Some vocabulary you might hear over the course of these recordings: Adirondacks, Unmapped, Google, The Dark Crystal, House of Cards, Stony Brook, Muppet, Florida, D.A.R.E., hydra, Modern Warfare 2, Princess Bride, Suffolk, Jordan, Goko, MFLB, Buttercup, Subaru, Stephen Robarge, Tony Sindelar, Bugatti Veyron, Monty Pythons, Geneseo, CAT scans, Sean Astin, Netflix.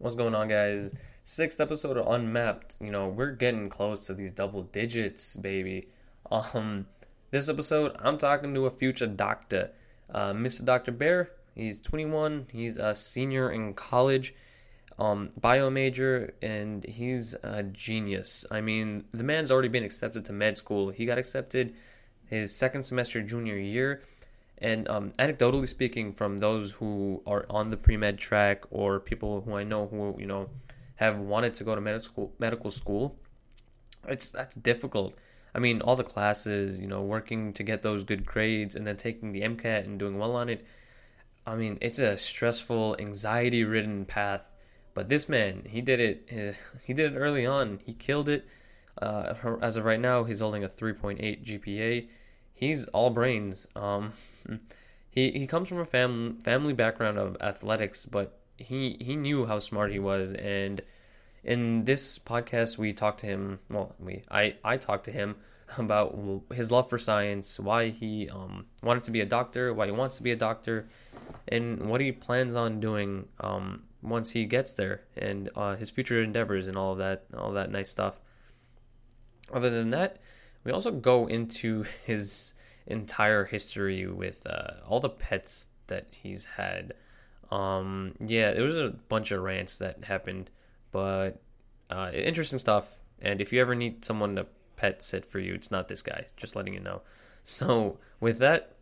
What's going on, guys? 6th episode of Unmapped. You know, we're getting close to these double digits, baby. This episode, I'm talking to a future doctor, Mr. Dr. Bear. He's 21. He's a senior in college, bio major, and he's a genius. I mean, the man's already been accepted to med school. He got accepted his second semester junior year. And anecdotally speaking, from those who are on the pre-med track or people who I know who, you know, have wanted to go to medical school, that's difficult. I mean, all the classes, you know, working to get those good grades and then taking the MCAT and doing well on it. I mean, it's a stressful, anxiety-ridden path. But this man, he did it. He did it early on. He killed it. As of right now, he's holding a 3.8 GPA. He's all brains. He comes from a family background of athletics, but he knew how smart he was. And in this podcast, we talked to him. Well, I talked to him about his love for science, why he wanted to be a doctor, why he wants to be a doctor, and what he plans on doing once he gets there, and his future endeavors and all that nice stuff. Other than that, we also go into his entire history with all the pets that he's had. Yeah, there was a bunch of rants that happened, but interesting stuff. And if you ever need someone to pet sit for you, it's not this guy, just letting you know. So with that,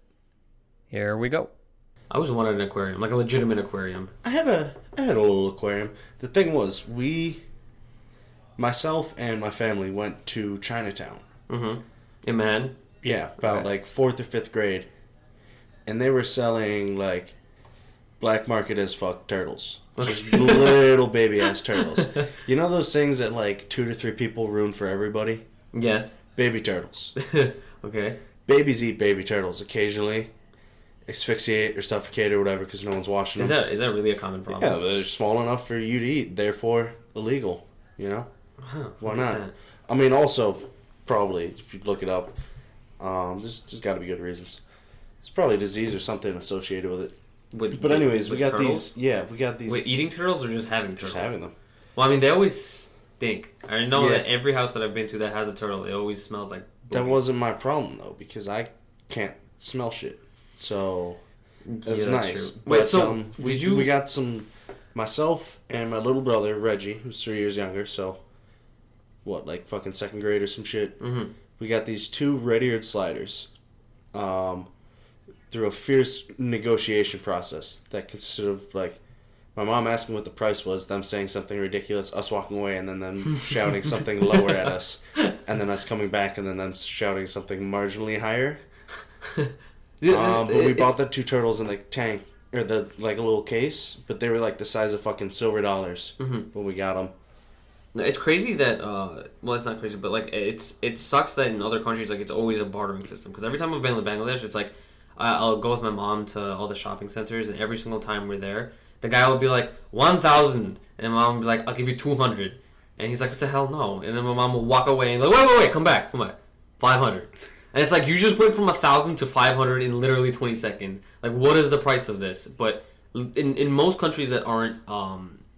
here we go. I always wanted an aquarium, like a legitimate aquarium. I had a little aquarium. The thing was, myself and my family went to Chinatown. Mm-hmm. In Manhattan? Yeah, about okay. Like 4th or 5th grade. And they were selling like black market as fuck turtles. Just little baby ass turtles. You know those things that like 2 to 3 people ruin for everybody? Yeah. Baby turtles. Okay. Babies eat baby turtles occasionally. Asphyxiate or suffocate or whatever because no one's washing them. Is that really a common problem? Yeah, they're small enough for you to eat, therefore illegal. You know? Huh, why not? That. I mean, also, probably, if you look it up, there's got to be good reasons. It's probably a disease or something associated with it. But anyways, we got turtles? These... Yeah, we got these... Wait, eating turtles or just having turtles? Just having them. Well, I mean, they always stink. I know that every house that I've been to that has a turtle, it always smells like... Booty. That wasn't my problem, though, because I can't smell shit. So, that's nice. True. Wait, but, so, did you... We got some... Myself and my little brother, Reggie, who's 3 years younger, so... What, like fucking second grade or some shit? Mm-hmm. We got these two red-eared sliders through a fierce negotiation process that consisted of, like, my mom asking what the price was, them saying something ridiculous, us walking away, and then them shouting something lower at us, and then us coming back, and then them shouting something marginally higher. But we bought the two turtles in the tank, or the, like, a little case, but they were, like, the size of fucking silver dollars when we got them. It's crazy that, well, it's not crazy, but, like, it sucks that in other countries, like, it's always a bartering system. Because every time I've been to Bangladesh, it's like, I'll go with my mom to all the shopping centers, and every single time we're there, the guy will be like, 1,000, and my mom will be like, I'll give you 200. And he's like, what the hell, no. And then my mom will walk away and be like, wait, come back, 500. And it's like, you just went from 1,000 to 500 in literally 20 seconds. Like, what is the price of this? But in most countries that aren't,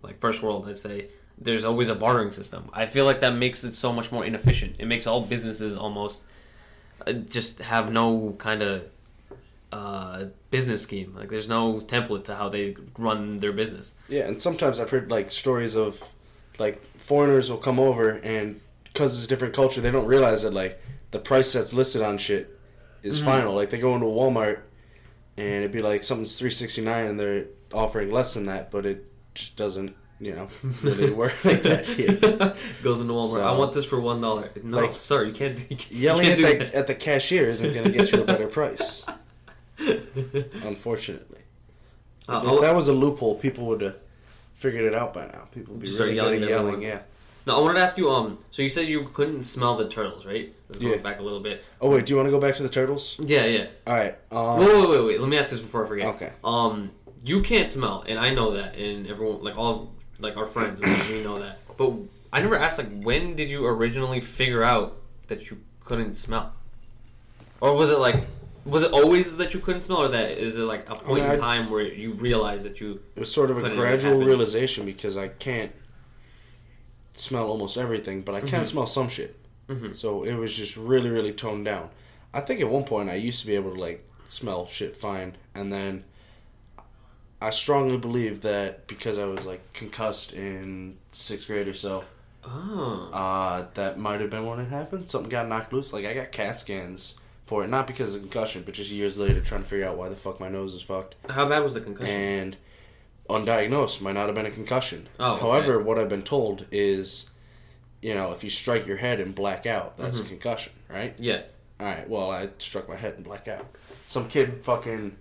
like, first world, I'd say, there's always a bartering system. I feel like that makes it so much more inefficient. It makes all businesses almost just have no kind of business scheme. Like, there's no template to how they run their business. Yeah, and sometimes I've heard, like, stories of, like, foreigners will come over, and because it's a different culture, they don't realize that, like, the price that's listed on shit is final. Like, they go into Walmart, and it'd be like something's $3.69, and they're offering less than that, but it just doesn't... You know, really work like that. Yeah. Goes into Walmart. So, I want this for $1. No, like, sir, you can't. Yelling at the cashier isn't going to get you a better price. Unfortunately, if that was a loophole, people would have figured it out by now. People would be really good at yelling. Yeah. Now I wanted to ask you. So you said you couldn't smell the turtles, right? Let's go back a little bit. Oh wait, do you want to go back to the turtles? Yeah. Yeah. All right. Wait. Let me ask this before I forget. Okay. You can't smell, and I know that, and everyone, like all. Like, our friends, we know that. But I never asked, like, when did you originally figure out that you couldn't smell? Or was it, like, Was it always that you couldn't smell, or that is it like a point in time where you realized that you? It was sort of a gradual realization because I can't smell almost everything, but I can smell some shit. Mm-hmm. So it was just really, really toned down. I think at one point I used to be able to like smell shit fine, and then I strongly believe that because I was like concussed in 6th grade or so, that might have been when it happened. Something got knocked loose. Like I got CAT scans for it, not because of concussion, but just years later trying to figure out why the fuck my nose is fucked. How bad was the concussion? And undiagnosed, might not have been a concussion. Oh, okay. However, what I've been told is, you know, if you strike your head and black out, that's a concussion, right? Yeah. All right, well, I struck my head and blacked out. Some kid fucking...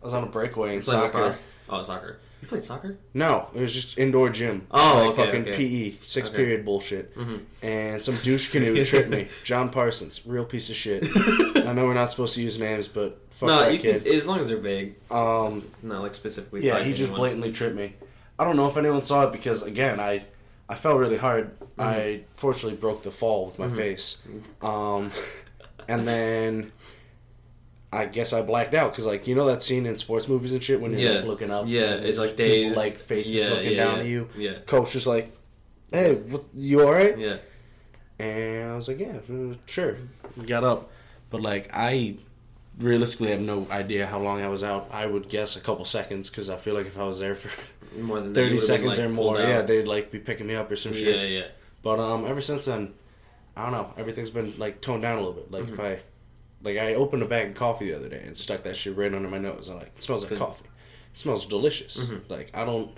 I was on a breakaway in soccer. Oh, soccer. You played soccer? No, it was just indoor gym. Oh, like okay. PE, six-period bullshit. Mm-hmm. And some douche canoe tripped me. John Parsons, real piece of shit. I know we're not supposed to use names, but fuck that kid. Can, as long as they're vague. Not like specifically. Yeah, he just blatantly tripped me. I don't know if anyone saw it because, again, I fell really hard. Mm-hmm. I fortunately broke the fall with my face. And then... I guess I blacked out because, like, you know that scene in sports movies and shit when you're like, looking up? Yeah, it's like dazed. Like, faces looking down at you. Yeah. Coach was like, hey, you alright? Yeah. And I was like, yeah, sure. Got up. But, like, I realistically have no idea how long I was out. I would guess a couple seconds because I feel like if I was there for more than 30 seconds been, like, or more, they'd, like, be picking me up or some shit. Yeah. But ever since then, I don't know. Everything's been, like, toned down a little bit. Like, if I... Like, I opened a bag of coffee the other day and stuck that shit right under my nose. I'm like, it smells like coffee. It smells delicious. Mm-hmm. Like, I don't... It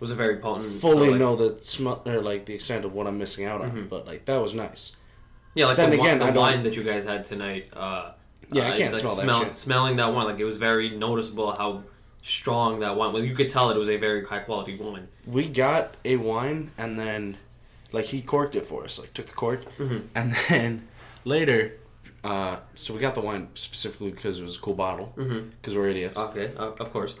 was a very potent... fully know the smell, or, like, the extent of what I'm missing out on. But, like, that was nice. Yeah, like, then the wine that you guys had tonight... I can't like, smell that shit. Smelling that wine, like, it was very noticeable how strong that wine was. You could tell that it was a very high-quality wine. We got a wine, and then, like, he corked it for us. Like, took the cork, and then later... So we got the wine specifically because it was a cool bottle, because we're idiots. Okay, of course.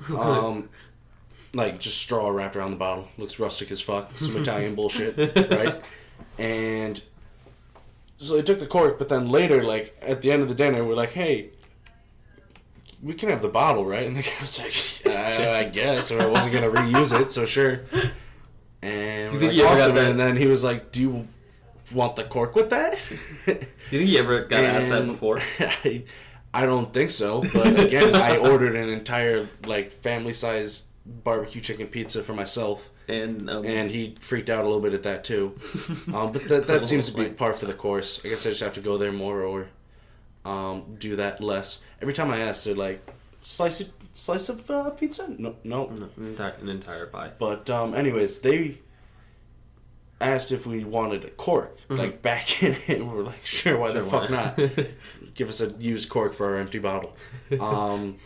Like, just straw wrapped around the bottle. Looks rustic as fuck. Some Italian bullshit, right? And so they took the cork, but then later, like, at the end of the dinner, we're like, hey, we can have the bottle, right? And the guy was like, I guess, or I wasn't going to reuse it, so sure. And we're like, awesome. And then he was like, do you... want the cork with that? Do you think you ever got asked that before? I don't think so, but again, I ordered an entire like family-sized barbecue chicken pizza for myself, and he freaked out a little bit at that too. But that seems to be par for the course. I guess I just have to go there more or do that less. Every time I ask, they're like, slice of pizza? No, an entire pie. But anyways, they. Asked if we wanted a cork, like back in it. We were like, sure, why the fuck not? Give us a used cork for our empty bottle. And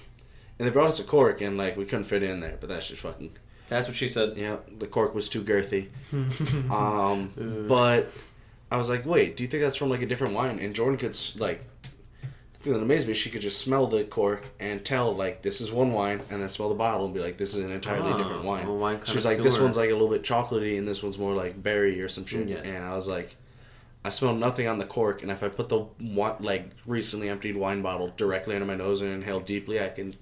they brought us a cork, and like we couldn't fit in there. But that's just fucking. That's what she said. Yeah, the cork was too girthy. But I was like, wait, do you think that's from like a different wine? And Jordan could like, the thing that amazed me, she could just smell the cork and tell like this is one wine, and then smell the bottle and be like, this is an entirely different wine. She was like, this one's like a little bit chocolatey, and this one's more like berry or some shit. Yeah. And I was like, I smell nothing on the cork, and if I put the like recently emptied wine bottle directly under my nose and inhale deeply, I can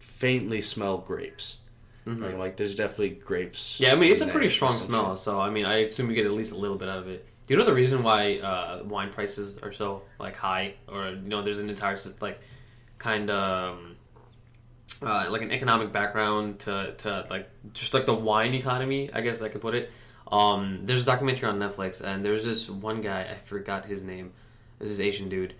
faintly smell grapes. Like there's definitely grapes. Yeah, I mean it's a pretty strong smell, so I mean I assume you get at least a little bit out of it. You know the reason why wine prices are so like high, or you know, there's an entire like kind of like an economic background to like just like the wine economy, I guess I could put it. There's a documentary on Netflix, and there's this one guy, I forgot his name. This is Asian dude.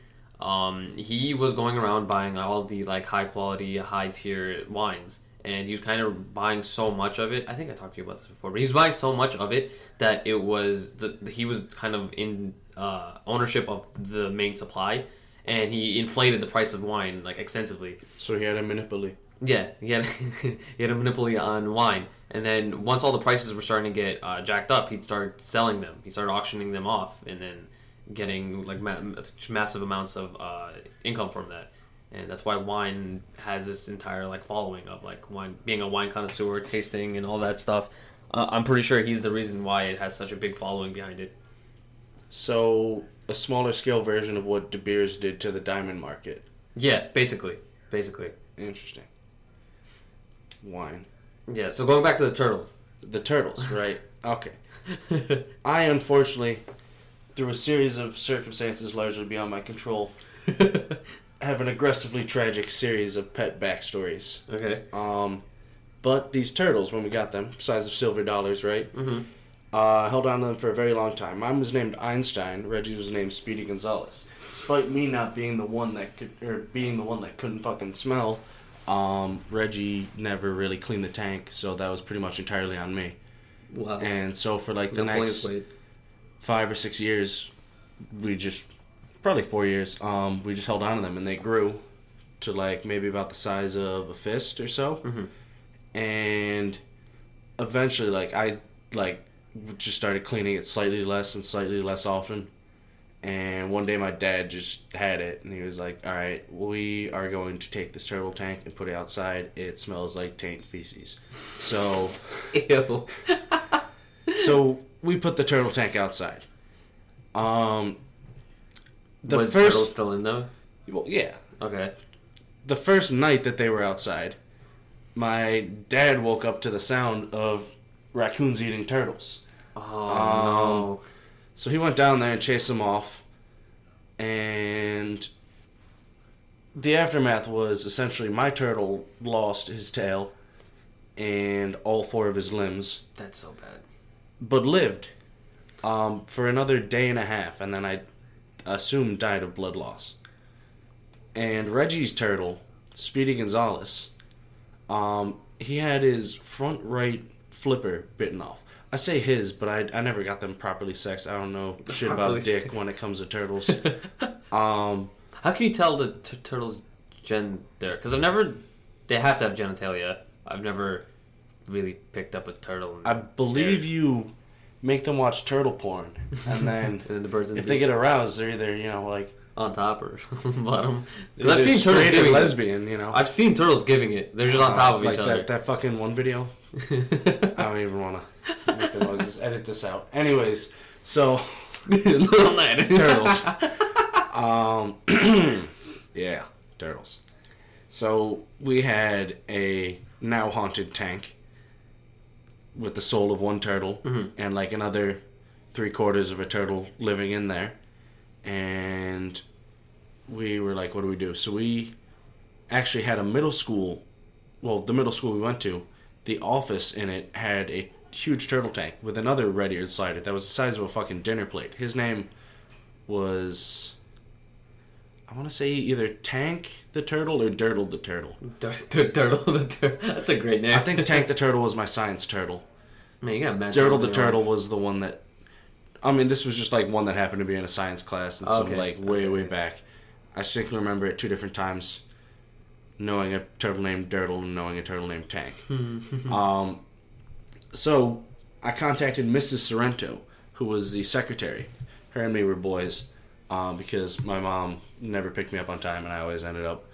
He was going around buying all the like high quality, high tier wines. And he was kind of buying so much of it. I think I talked to you about this before, but he was buying so much of it that it was he was kind of in ownership of the main supply, and he inflated the price of wine like extensively. So he had a monopoly. Yeah, he had a monopoly on wine. And then once all the prices were starting to get jacked up, he started selling them. He started auctioning them off, and then getting like massive amounts of income from that. And that's why wine has this entire like following of like wine being a wine connoisseur, tasting, and all that stuff. I'm pretty sure he's the reason why it has such a big following behind it. So a smaller scale version of what De Beers did to the diamond market. Yeah, basically. Interesting. Wine. Yeah, so going back to the turtles. The turtles, right. Okay. I, unfortunately, through a series of circumstances largely beyond my control, have an aggressively tragic series of pet backstories. Okay. But these turtles, when we got them, size of silver dollars, right? Mm-hmm. Held on to them for a very long time. Mine was named Einstein. Reggie's was named Speedy Gonzalez. Despite me not being the one that could, or being the one that couldn't fucking smell, Reggie never really cleaned the tank, so that was pretty much entirely on me. Wow. And so for like the next 5 or 6 years, we just, probably 4 years, we just held on to them, and they grew to like maybe about the size of a fist or so. Mm-hmm. And eventually, like, I like just started cleaning it slightly less often. And one day my dad just had it, and he was like, all right, we are going to take this turtle tank and put it outside. It smells like taint feces. So, ew. So we put the turtle tank outside. The was first turtle still in though? Well, yeah. Okay. The first night that they were outside, my dad woke up to the sound of raccoons eating turtles. Oh, no. So he went down there and chased them off, and the aftermath was essentially my turtle lost his tail and all 4 of his limbs. That's so bad. But lived for another day and a half, and then I assume died of blood loss. And Reggie's turtle, Speedy Gonzalez, he had his front right flipper bitten off. I say his, but I never got them properly sexed. I don't know shit about dick when it comes to turtles. How can you tell the turtle's gender? Because I've never... They have to have genitalia. I've never really picked up a turtle. I believe you make them watch turtle porn. And then, and then the birds and if the they get aroused, they're either, you know, like... On top or bottom. Because I've seen turtles giving lesbian, you know. I've seen turtles giving it. They're just on top of each other. Like that fucking one video. I don't even want to make the noises. Edit this out. Anyways, so... Little night. Turtles. Yeah, turtles. So we had a now haunted tank with the soul of one turtle, mm-hmm. and like another 3/4 of a turtle living in there. And we were like, what do we do? So we actually had a middle school. Well, the middle school we went to, the office in it had a huge turtle tank with another red-eared slider that was the size of a fucking dinner plate. His name was, I want to say, either Tank the Turtle or Dirtle the Turtle. Dirtle the Turtle. That's a great name. I think Tank the Turtle was my science turtle. Man, you got Dirtle the Turtle was the one that... I mean, this was just, like, one that happened to be in a science class and some, like, way back. I distinctly remember at 2 different times knowing a turtle named Dirtle and knowing a turtle named Tank. So I contacted Mrs. Sorrento, who was the secretary. Her and me were boys because my mom never picked me up on time, and I always ended up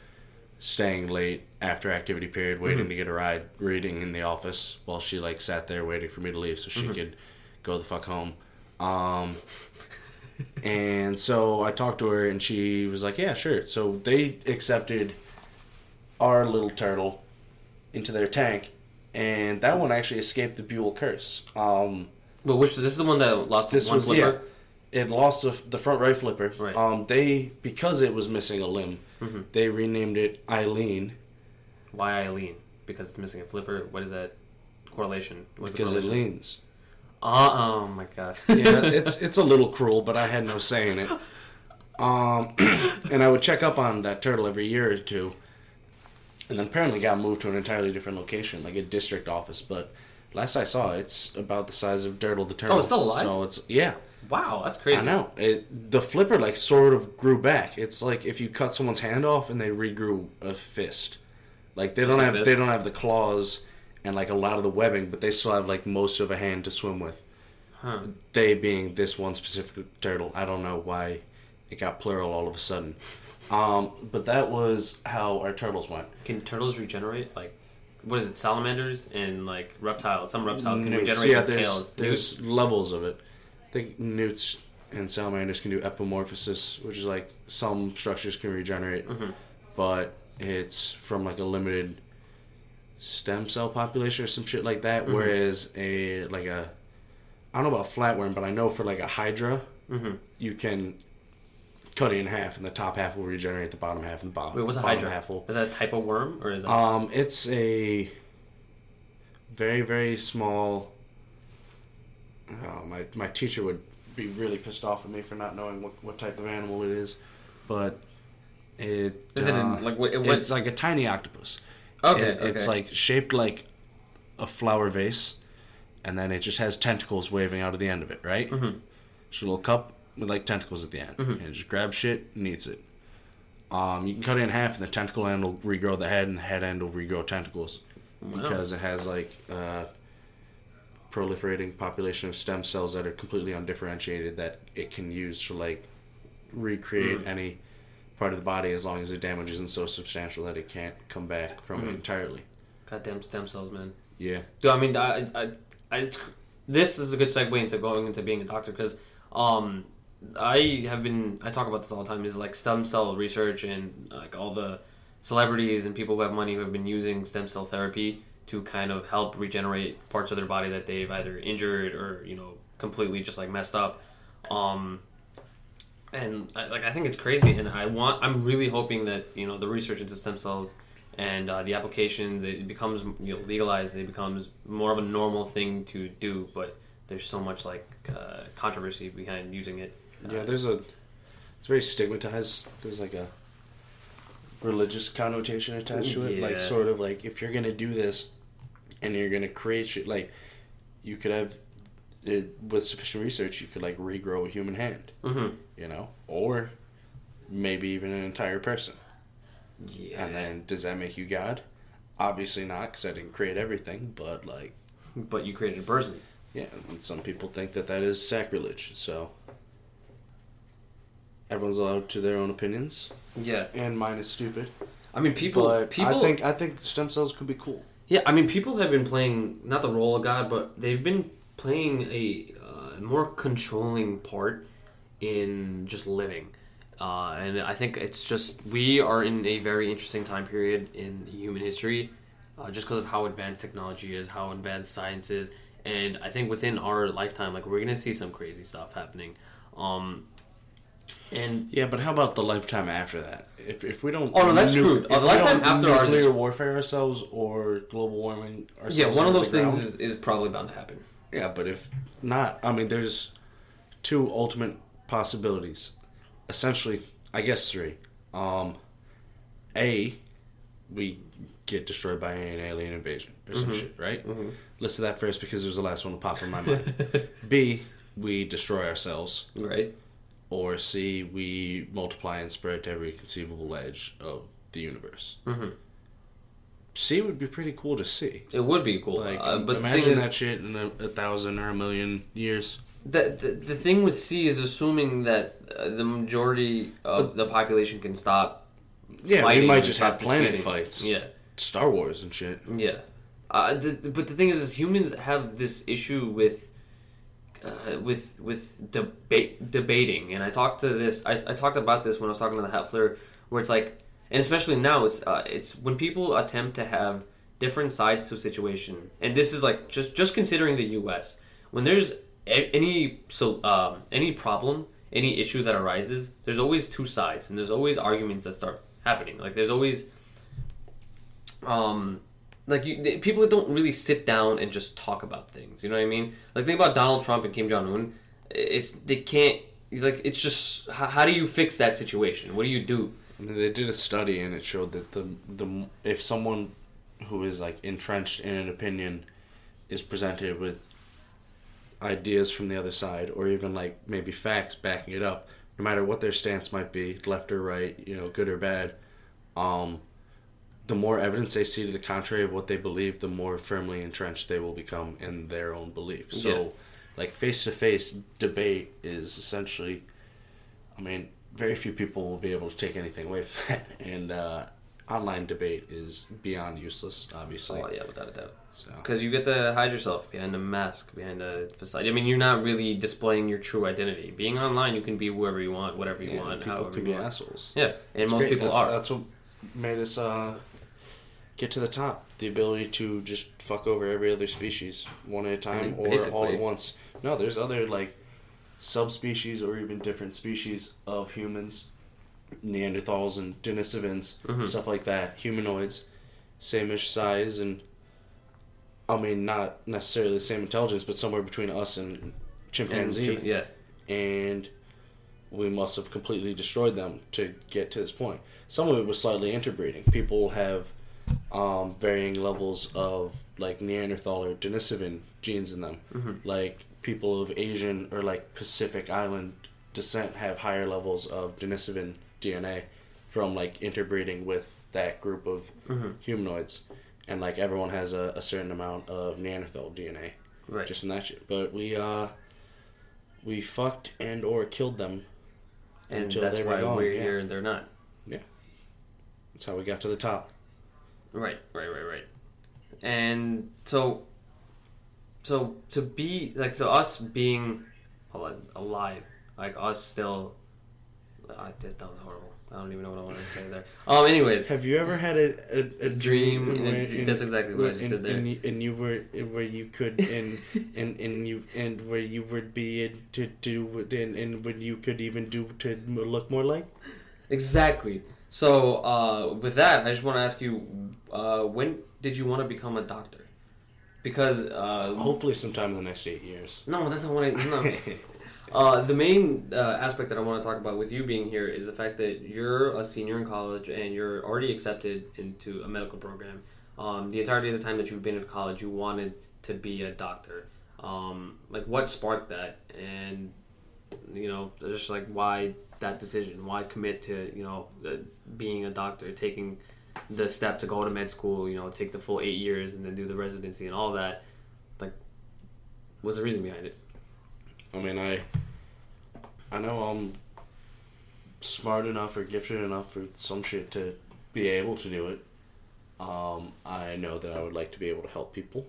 staying late after activity period, waiting mm-hmm. to get a ride, reading in the office while she, like, sat there waiting for me to leave so she mm-hmm. could go the fuck home. And so I talked to her and she was like, yeah, sure. So they accepted our little turtle into their tank, and that one actually escaped the Buell curse. But which, this is the one that lost the one flipper? Yeah, it lost the front right flipper. Right. They, because it was missing a limb, mm-hmm. they renamed it Eileen. Why Eileen? Because it's missing a flipper? What is that correlation? Because it leans. Oh my god. Yeah, it's a little cruel, but I had no say in it. And I would check up on that turtle every year or two, and then apparently got moved to an entirely different location, like a district office. But last I saw, it's about the size of Dirtle the Turtle. Oh, it's still alive? So it's, yeah. Wow, that's crazy. I know. The flipper, like, sort of grew back. It's like if you cut someone's hand off and they regrew a fist. Like, they don't have the claws and, like, a lot of the webbing, but they still have, like, most of a hand to swim with. Huh. They being this one specific turtle. I don't know why it got plural all of a sudden. But that was how our turtles went. Can turtles regenerate? Like, what is it, salamanders and, like, reptiles? Some reptiles can regenerate their tails. There's levels of it. I think newts and salamanders can do epimorphosis, which is, like, some structures can regenerate. Mm-hmm. but it's from like a limited stem cell population or some shit like that. Mm-hmm. Whereas I don't know about flatworm, but I know for like a hydra, mm-hmm. you can cut it in half, and the top half will regenerate the bottom half, and the bottom. Wait, what's a hydra? Half will. Is that a type of worm, or is that? It's a very, very small. Oh, my teacher would be really pissed off at me for not knowing what type of animal it is, but it is it's like a tiny octopus. Okay, it's like shaped like a flower vase, and then it just has tentacles waving out of the end of it, right? Mm-hmm. It's a little cup with like tentacles at the end, mm-hmm. and it just grabs shit and eats it. You can cut it in half, and the tentacle end will regrow the head, and the head end will regrow tentacles because it has like. Proliferating population of stem cells that are completely undifferentiated that it can use to like recreate mm-hmm. any part of the body as long as the damage isn't so substantial that it can't come back from mm-hmm. it entirely. Goddamn stem cells, man. Yeah. Dude, I mean, this is a good segue into going into being a doctor because I talk about this all the time, is like stem cell research and like all the celebrities and people who have money who have been using stem cell therapy to kind of help regenerate parts of their body that they've either injured or, you know, completely just, like, messed up. I think it's crazy, and I'm really hoping that, you know, the research into stem cells and the applications, it becomes, you know, legalized, and it becomes more of a normal thing to do, but there's so much, like, controversy behind using it. Yeah, it's very stigmatized. There's, like, a religious connotation attached to it, yeah. Like sort of like if you're gonna do this and you're gonna create shit, like you could have it with sufficient research, you could like regrow a human hand, mm-hmm. you know, or maybe even an entire person. Yeah. And then does that make you God? Obviously not, because I didn't create everything, but like. But you created a person. Yeah, and some people think that is sacrilege. So everyone's allowed to their own opinions. Yeah, and mine is stupid. I mean, people. I think stem cells could be cool. Yeah, I mean, people have been playing not the role of God, but they've been playing a more controlling part in just living. And I think it's just we are in a very interesting time period in human history, just because of how advanced technology is, how advanced science is, and I think within our lifetime, like we're gonna see some crazy stuff happening. And yeah, but how about the lifetime after that? If we don't, oh no, that's screwed. The lifetime after ours, nuclear warfare ourselves or global warming ourselves. Yeah, one of those things is probably bound to happen. Yeah, but if not, I mean, there's two ultimate possibilities, essentially. I guess three. A, we get destroyed by an alien invasion or some mm-hmm. shit, right? Mm-hmm. Listen to that first because it was the last one to pop in my mind. B, we destroy ourselves, right? Or C, we multiply and spread to every conceivable edge of the universe. Mm-hmm. C would be pretty cool to see. It would be cool. Like, but imagine that shit in 1,000 or 1,000,000 years. The thing with C is assuming that the majority of the population can stop fighting. Yeah, we might just have planet fights. Yeah. Star Wars and shit. Yeah. But the thing is humans have this issue with debating, and I talked about this when I was talking to the Hat Flare, where it's like, and especially now, it's when people attempt to have different sides to a situation, and this is like just considering the U.S. When there's any problem, any issue that arises, there's always two sides, and there's always arguments that start happening. Like there's always people don't really sit down and just talk about things. You know what I mean? Like, think about Donald Trump and Kim Jong-un. It's just, how do you fix that situation? What do you do? They did a study, and it showed that if someone who is, like, entrenched in an opinion is presented with ideas from the other side, or even, like, maybe facts backing it up, no matter what their stance might be, left or right, you know, good or bad, the more evidence they see to the contrary of what they believe, the more firmly entrenched they will become in their own belief. So, yeah. Like, face-to-face debate is essentially, I mean, very few people will be able to take anything away from that. And online debate is beyond useless, obviously. Oh, yeah, without a doubt. Because you get to hide yourself behind a mask, behind a facade. I mean, you're not really displaying your true identity. Being online, you can be whoever you want, whatever you want, however you want. People can be assholes. Yeah, and most people are. That's what made us get to the top. The ability to just fuck over every other species one at a time, or basically all at once. No, there's other, like, subspecies or even different species of humans. Neanderthals and Denisovans, stuff like that. Humanoids, same-ish size, and, I mean, not necessarily the same intelligence, but somewhere between us and chimpanzee. And, yeah. And we must have completely destroyed them to get to this point. Some of it was slightly interbreeding. People have varying levels of, like, Neanderthal or Denisovan genes in them. Like, people of Asian or, like, Pacific Island descent have higher levels of Denisovan DNA from, like, interbreeding with that group of humanoids. And, like, everyone has a certain amount of Neanderthal DNA. Right. Just in that shit. But we fucked and or killed them. And until that's they were why gone. We're here and they're not. Yeah. That's how we got to the top. Right. And so to be, like, to us being alive, like, us still, that was horrible. I don't even know what I wanted to say there. Anyways. Have you ever had a dream? That's exactly what I just did there. And you were, where you could, and where you would be to do, and when you could even do to look more like? Exactly. So, with that, I just want to ask you, when did you want to become a doctor? Because, hopefully sometime in the next 8 years. No, that's not what I... No. The main aspect that I want to talk about with you being here is the fact that you're a senior in college and you're already accepted into a medical program. The entirety of the time that you've been in college, you wanted to be a doctor. Like, what sparked that? And, you know, just, like, why that decision? Why commit to, you know, being a doctor, taking the step to go to med school, you know, take the full 8 years and then do the residency and all that? Like, what's the reason behind it? I mean, I know I'm smart enough or gifted enough for some shit to be able to do it. I know that I would like to be able to help people.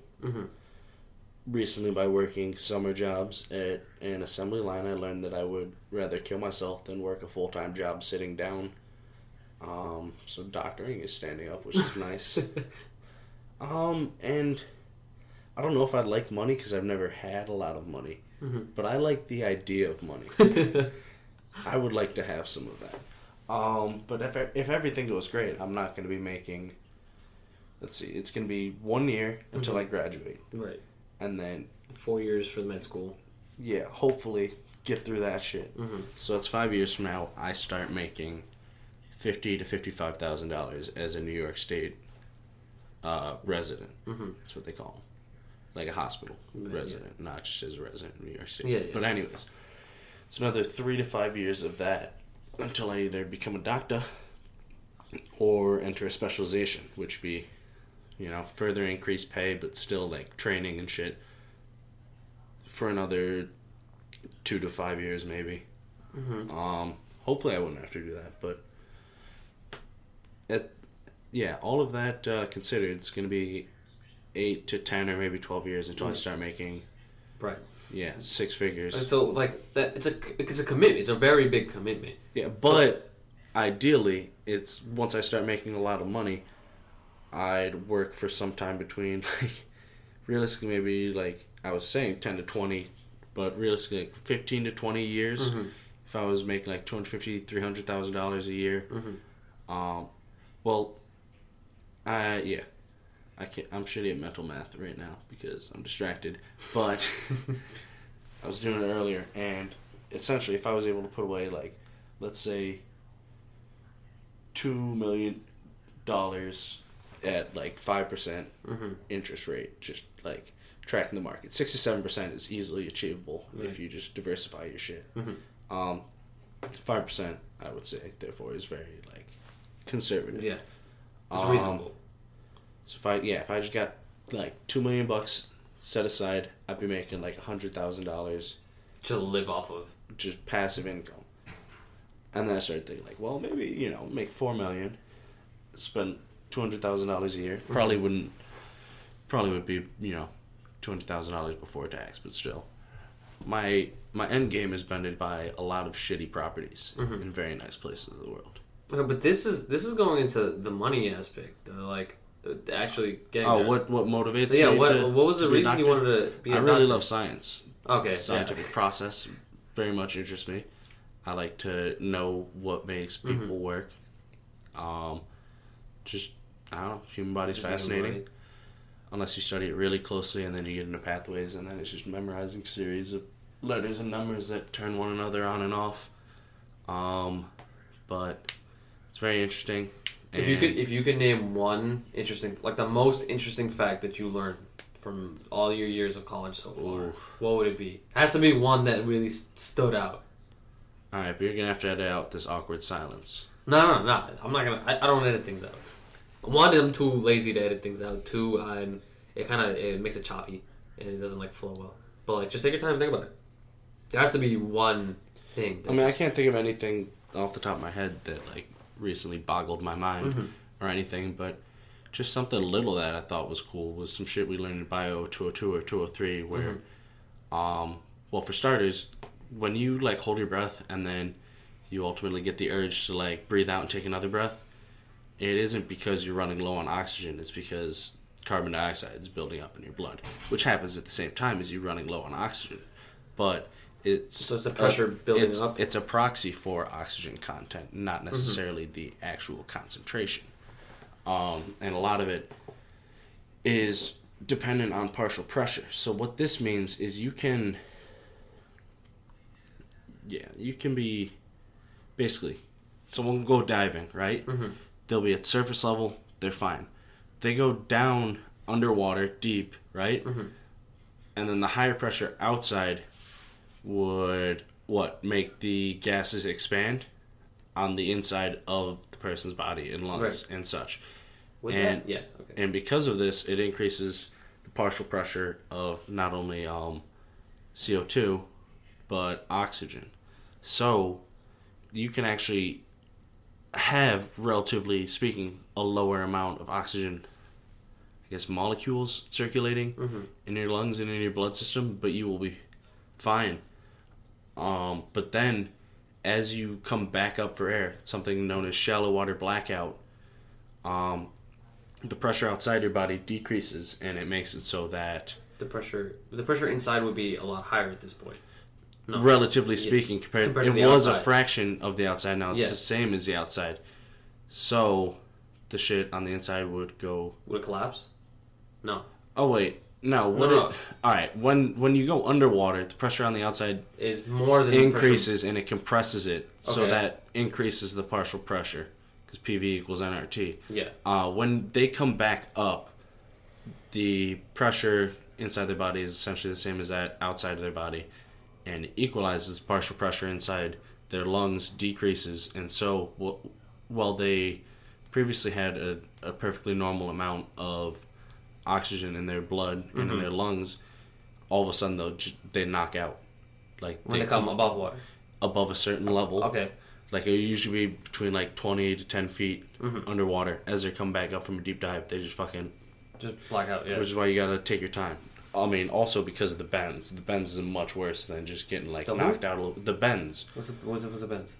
Recently, by working summer jobs at an assembly line, I learned that I would rather kill myself than work a full-time job sitting down. So doctoring is standing up, which is nice. And I don't know if I'd like money because I've never had a lot of money. But I like the idea of money. I would like to have some of that. But if everything goes great, I'm not going to be making... Let's see, it's going to be 1 year until I graduate. Right. And then 4 years for the med school. Yeah, hopefully get through that shit. So that's 5 years from now. I start making $50,000 to $55,000 as a New York State resident. That's what they call them, like a hospital resident, not just as a resident in New York State. But anyways, it's another 3 to 5 years of that until I either become a doctor or enter a specialization, which be, you know, further increased pay, but still, like, training and shit for another 2 to 5 years, maybe. Hopefully I wouldn't have to do that, but all of that considered, it's going to be 8 to 10 or maybe 12 years until I start making... Right. Yeah, six figures. And so, like, that, it's a commitment. It's a very big commitment. Yeah, but so, ideally, it's once I start making a lot of money... I'd work for some time between, like, realistically, maybe, like, I was saying 10 to 20, but realistically, like, 15 to 20 years, if I was making, like, $250,000, $300,000 a year. I'm shitty at mental math right now because I'm distracted, but I was doing it earlier, and essentially, if I was able to put away, like, let's say, $2 million at, like, 5% interest rate, just, like, tracking the market. 6 to 7% is easily achievable if you just diversify your shit. 5%, I would say, therefore, is very, like, conservative. Yeah. It's reasonable. So if I just got, like, $2 million set aside, I'd be making, like, $100,000 to live off of. Just passive income. And then I started thinking, like, well, maybe, you know, make $4 million, spend $200,000 a year. Probably would be, you know, $200,000 before tax, but still. My end game is bounded by a lot of shitty properties in very nice places of the world. But this is going into the money aspect, like actually getting. Oh, there. what motivates? So, yeah, you what was the reason you wanted to be? I really love science. Okay, scientific process very much interests me. I like to know what makes people work. Just I don't know. Human body's fascinating. Human body. Unless you study it really closely, and then you get into pathways, and then it's just memorizing series of letters and numbers that turn one another on and off. But it's very interesting. And if you could name one interesting, like the most interesting fact that you learned from all your years of college so far, what would it be? It has to be one that really stood out. All right, but you're gonna have to edit out this awkward silence. No. I'm not gonna. I don't edit things out. One, I'm too lazy to edit things out. Two, it makes it choppy and it doesn't flow well. But just take your time and think about it. There has to be one thing. I can't think of anything off the top of my head that recently boggled my mind or anything, but just something little that I thought was cool was some shit we learned in Bio 202 or 203 where, for starters, when you hold your breath and then you ultimately get the urge to breathe out and take another breath, it isn't because you're running low on oxygen. It's because carbon dioxide is building up in your blood, which happens at the same time as you running low on oxygen. But it's the pressure building up. It's a proxy for oxygen content, not necessarily the actual concentration. And a lot of it is dependent on partial pressure. So what this means is you can be basically someone can go diving, right? Mm-hmm. They'll be at surface level, they're fine. They go down underwater, deep, right? Mm-hmm. And then the higher pressure outside would, make the gases expand on the inside of the person's body and lungs and such. And because of this, it increases the partial pressure of not only CO2, but oxygen. So you can actually have, relatively speaking, a lower amount of oxygen, I guess, molecules circulating in your lungs and in your blood system, but you will be fine. But then, as you come back up for air, something known as shallow water blackout, the pressure outside your body decreases, and it makes it so that the pressure inside would be a lot higher at this point. No. Relatively speaking, compared to it was outside. A fraction of the outside. Now it's the same as the outside. So the shit on the inside would go. Would it collapse? No. Oh wait, no. No. All right. When you go underwater, the pressure on the outside is more than increases, and it compresses it, so that increases the partial pressure because PV equals nRT. Yeah. When they come back up, the pressure inside their body is essentially the same as that outside of their body. And equalizes partial pressure inside their lungs, decreases, and so while they previously had a perfectly normal amount of oxygen in their blood and in their lungs, all of a sudden they knock out. When they come above water? Above a certain level. Okay. It usually be between 20 to 10 feet underwater. As they come back up from a deep dive, they just fucking... Just black out, yeah. Which is why you gotta take your time. I mean, also because of the bends. The bends is much worse than just getting, knocked out a little. The bends. What's the bends?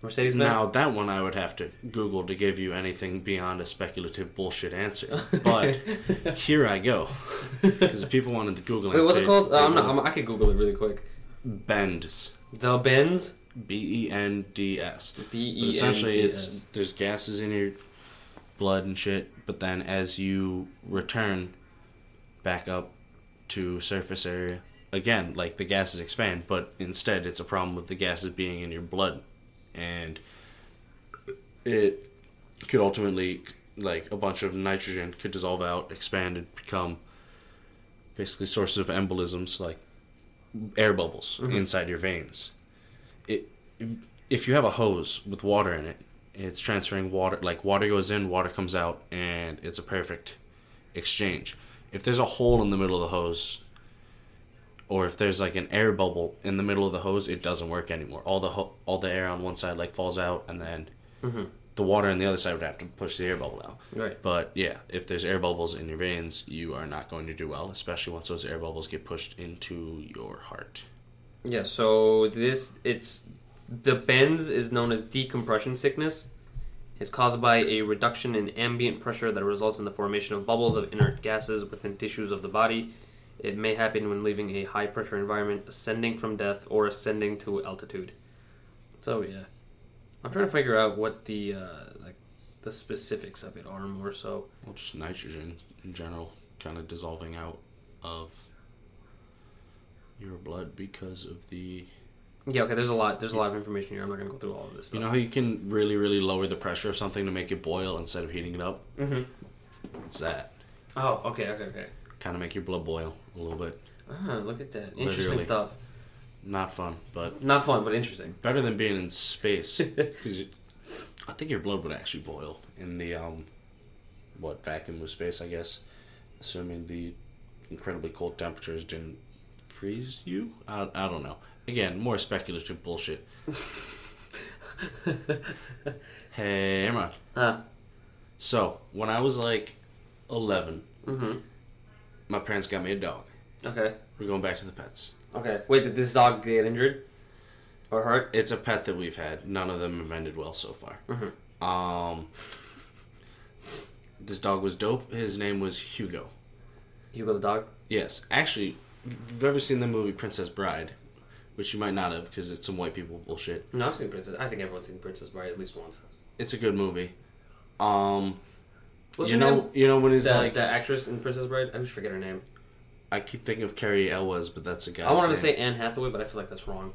Mercedes-Benz? Now, that one I would have to Google to give you anything beyond a speculative bullshit answer. But here I go. Because if people wanted to Google it... Wait, what's it called? I can Google it really quick. Bends. The bends? B-E-N-D-S. B-E-N-D-S. Essentially, there's gases in your blood and shit, but then as you return back up to surface area again, the gases expand, but instead it's a problem with the gases being in your blood, and it could ultimately a bunch of nitrogen could dissolve out, expand, and become basically sources of embolisms, like air bubbles inside your veins. If you have a hose with water in it, it's transferring water, water goes in, water comes out, and it's a perfect exchange. If there's a hole in the middle of the hose, or if there's an air bubble in the middle of the hose, it doesn't work anymore. All the air on one side falls out, and then the water on the other side would have to push the air bubble out. Right. But yeah, if there's air bubbles in your veins, you are not going to do well, especially once those air bubbles get pushed into your heart. Yeah. So The bends is known as decompression sickness. It's caused by a reduction in ambient pressure that results in the formation of bubbles of inert gases within tissues of the body. It may happen when leaving a high-pressure environment, ascending from depth, or ascending to altitude. So, yeah. I'm trying to figure out what the specifics of it are more so. Well, just nitrogen in general kind of dissolving out of your blood because of the... Yeah, okay, there's a lot of information here. I'm not going to go through all of this stuff. You know how you can really, really lower the pressure of something to make it boil instead of heating it up? Mm-hmm. It's that. Oh, okay. Kind of make your blood boil a little bit. Ah, look at that. Interesting Literally. Stuff. Not fun, but interesting. Better than being in space. Because I think your blood would actually boil in the, vacuum of space, I guess. Assuming the incredibly cold temperatures didn't freeze you? I don't know. Again, more speculative bullshit. Hey, Imran. Huh? So, when I was like 11, mm-hmm. my parents got me a dog. Okay. We're going back to the pets. Okay. Wait, did this dog get injured or hurt? It's a pet that we've had. None of them have ended well so far. Mm-hmm. This dog was dope. His name was Hugo. Hugo the dog? Yes. Actually, you've ever seen the movie Princess Bride? Which you might not have, because it's some white people bullshit. No, I've seen Princess. I think everyone's seen Princess Bride at least once. It's a good movie. When he's like... The actress in Princess Bride? I always forget her name. I keep thinking of Carrie Elwes, but that's a guy. I wanted to say Anne Hathaway, but I feel like that's wrong.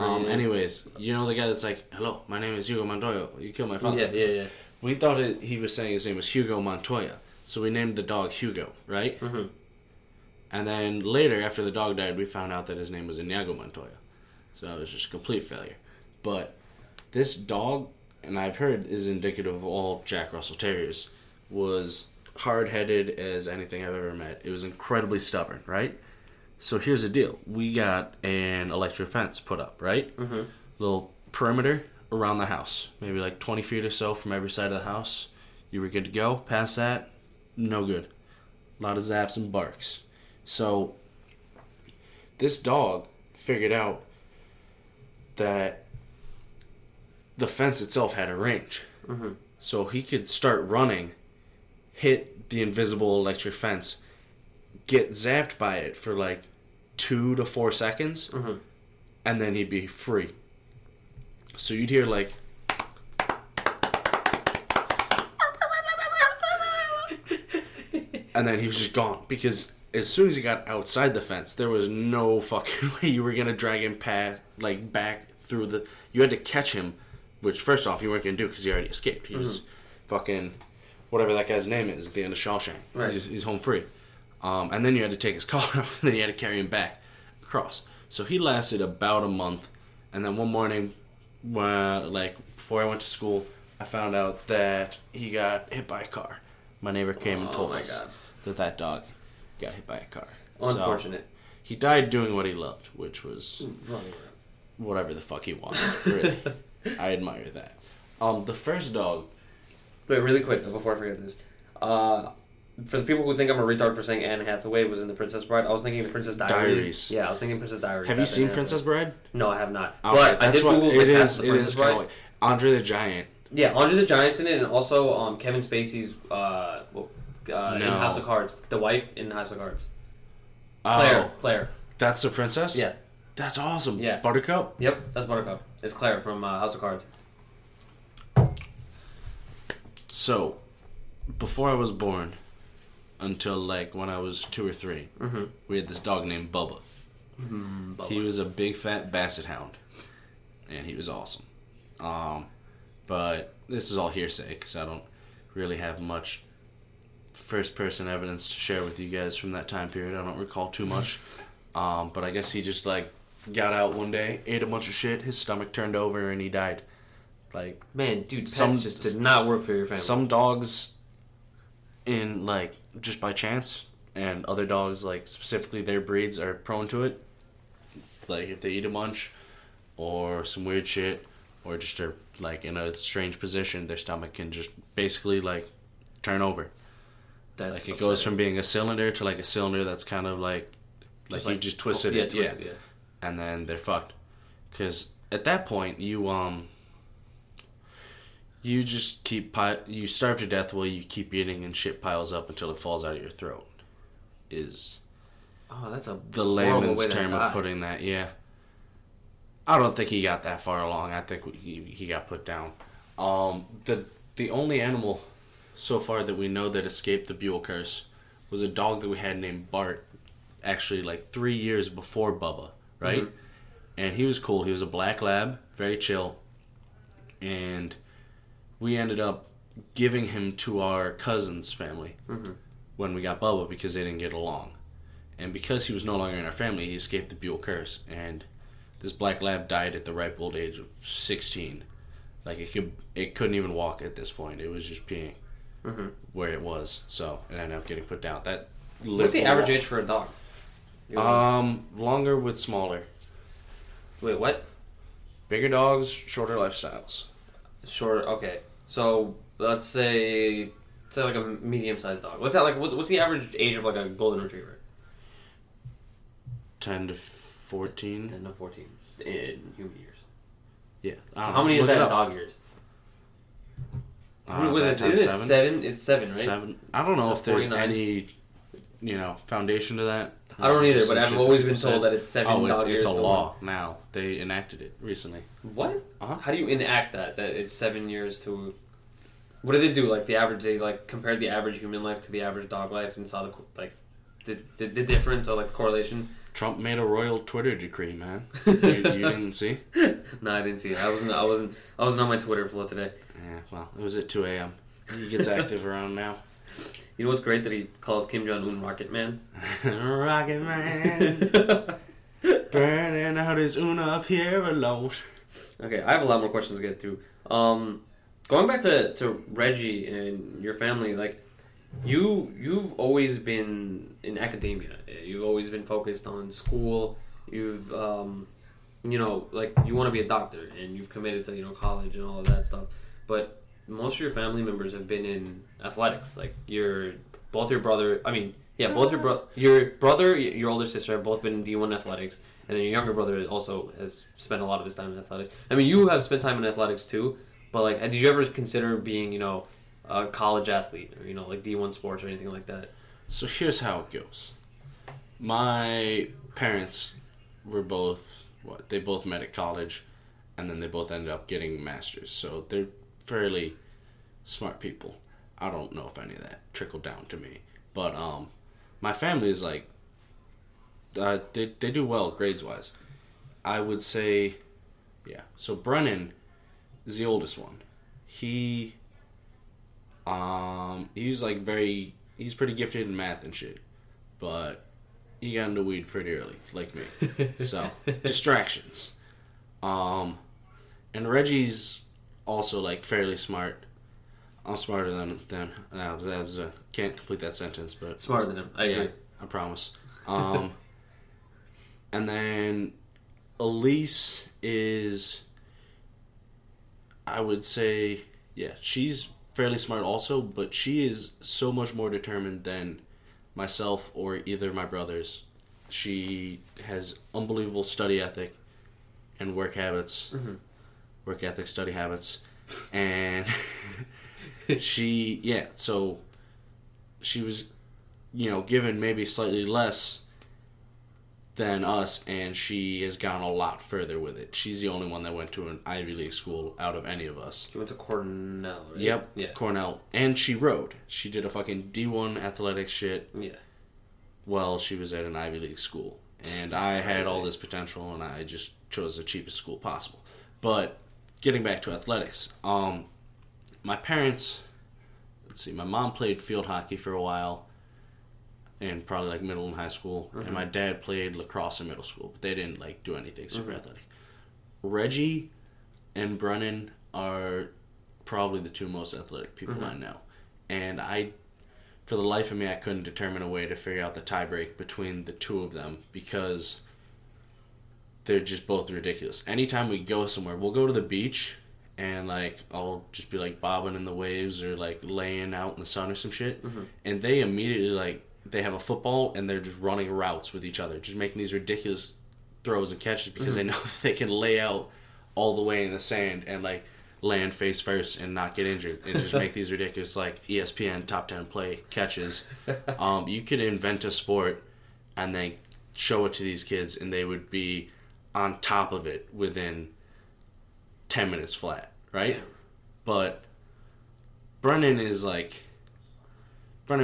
Anyways, you know the guy that's like, hello, my name is Hugo Montoya. You killed my father. Yeah. We thought he was saying his name was Hugo Montoya, so we named the dog Hugo, right? Mm-hmm. And then later, after the dog died, we found out that his name was Iñigo Montoya. So it was just a complete failure. But this dog, and I've heard is indicative of all Jack Russell Terriers, was hard-headed as anything I've ever met. It was incredibly stubborn, right? So here's the deal. We got an electric fence put up, right? Mm-hmm. Little perimeter around the house. Maybe like 20 feet or so from every side of the house. You were good to go. Past that, no good. A lot of zaps and barks. So, this dog figured out that the fence itself had a range. Mm-hmm. So, he could start running, hit the invisible electric fence, get zapped by it for like 2 to 4 seconds, mm-hmm. and then he'd be free. So, you'd hear like... and then he was just gone because... As soon as he got outside the fence, there was no fucking way you were going to drag him past, like, back through the... You had to catch him, which, first off, you weren't going to do because he already escaped. He mm-hmm. was fucking... Whatever that guy's name is at the end of Shawshank. Right. He's home free. And then you had to take his collar off, and then you had to carry him back across. So he lasted about a month. And then one morning, before I went to school, I found out that he got hit by a car. My neighbor came and told us that dog... got hit by a car. Unfortunate. So, he died doing what he loved, which was whatever the fuck he wanted, really. I admire that. The first dog... Wait, really quick, before I forget this. For the people who think I'm a retard for saying Anne Hathaway was in The Princess Bride, I was thinking The Princess Diaries. Yeah, I was thinking Princess Diaries. Have you seen Princess Bride? No, I have not. Okay, but I did Google The Princess Bride. Like Andre the Giant. Yeah, Andre the Giant's in it, and also Kevin Spacey's... in House of Cards. The wife in House of Cards. Claire. Oh, Claire. That's the princess? Yeah. That's awesome. Yeah. Buttercup? Yep, that's Buttercup. It's Claire from House of Cards. So, before I was born, until like when I was 2 or 3, mm-hmm. we had this dog named Bubba. Mm-hmm, Bubba. He was a big fat basset hound. And he was awesome. But this is all hearsay, because I don't really have much... first-person evidence to share with you guys from that time period. I don't recall too much. But I guess he just, like, got out one day, ate a bunch of shit, his stomach turned over, and he died. Like... Man, dude, pets just did not work for your family. Some dogs in, like, just by chance, and other dogs, like, specifically their breeds are prone to it. Like, if they eat a bunch, or some weird shit, or just are, like, in a strange position, their stomach can just basically, like, turn over. That's like it goes from being a cylinder to like a cylinder that's kind of like you just twist it. Yeah. And then they're fucked. Because at that point, you you just you starve to death while you keep eating, and shit piles up until it falls out of your throat. That's a the layman's term of putting that. Yeah, I don't think he got that far along. I think he got put down. The only animal so far that we know that escaped the Buell curse was a dog that we had named Bart, actually like 3 years before Bubba, right? Mm-hmm. And he was cool. He was a black lab, very chill. And we ended up giving him to our cousin's family mm-hmm. when we got Bubba because they didn't get along. And because he was no longer in our family, he escaped the Buell curse. And this black lab died at the ripe old age of 16. Like, it couldn't even walk at this point. It was just peeing mm-hmm. where it was. So it ended up getting put down. What's the average age for a dog? Longer with smaller. Wait, what? Bigger dogs, shorter lifestyles. Shorter, okay. So let's say like a medium-sized dog. What's that like? What's the average age of like a golden retriever? 10 to 14. 10 to 14 in human years. Yeah. So how many is that in dog years? Is it 7? It's 7, right? 7. I don't know if there's any, foundation to that. I don't either, but I've always been told that it's 7 dog years. It's a law now. They enacted it recently. What? Uh-huh. How do you enact that? That it's 7 years to... What did they do? Like, the average... They, like, compared the average human life to the average dog life and saw the, like, the difference or, like, the correlation? Trump made a royal Twitter decree, man. You didn't see? No, I didn't see it. I wasn't on my Twitter flow today. Yeah, well, it was at 2 a.m. He gets active around now. You know what's great? That he calls Kim Jong-un Rocket Man. Rocket Man. Burning out his Una up here alone. Okay, I have a lot more questions to get to. Going back to Reggie and your family, like, you've always been in academia. You've always been focused on school. You've, you want to be a doctor, and you've committed to, college and all of that stuff. But most of your family members have been in athletics. Like, your brother, your older sister have both been in D1 athletics, and then your younger brother also has spent a lot of his time in athletics. I mean, you have spent time in athletics too, but, like, did you ever consider being, a college athlete or, like D1 sports or anything like that? So here's how it goes. My parents were they both met at college, and then they both ended up getting masters. So they're fairly smart people. I don't know if any of that trickled down to me. But my family is like, they do well grades-wise. I would say, yeah. So Brennan is the oldest one. He's pretty gifted in math and shit. But he got into weed pretty early, like me. So, distractions. And Reggie's also, like, fairly smart. I'm smarter than them. Can't complete that sentence, but... Smarter than him. I agree. Yeah, I promise. And then Elise is... I would say... Yeah, she's fairly smart also, but she is so much more determined than myself or either of my brothers. She has unbelievable study ethic and work habits. Mm-hmm. Work ethic, study habits, and she was, given maybe slightly less than us, and she has gone a lot further with it. She's the only one that went to an Ivy League school out of any of us. She went to Cornell, right? Yep, yeah. Cornell, and she rode. She did a fucking D1 athletic shit. Yeah. Well, she was at an Ivy League school, and I had all this potential, and I just chose the cheapest school possible. But... Getting back to athletics, my parents, my mom played field hockey for a while, and probably like middle and high school, mm-hmm. and my dad played lacrosse in middle school, but they didn't like do anything super mm-hmm. athletic. Reggie and Brennan are probably the two most athletic people mm-hmm. I know, and for the life of me, I couldn't determine a way to figure out the tie break between the two of them because... They're just both ridiculous. Anytime we go somewhere, we'll go to the beach, and, like, I'll just be, like, bobbing in the waves or, like, laying out in the sun or some shit. Mm-hmm. And they immediately, like, they have a football, and they're just running routes with each other, just making these ridiculous throws and catches because mm-hmm. they know they can lay out all the way in the sand and like land face first and not get injured and just make these ridiculous like ESPN top 10 play catches. You could invent a sport and then show it to these kids and they would be on top of it within 10 minutes flat, right? Yeah. But Brennan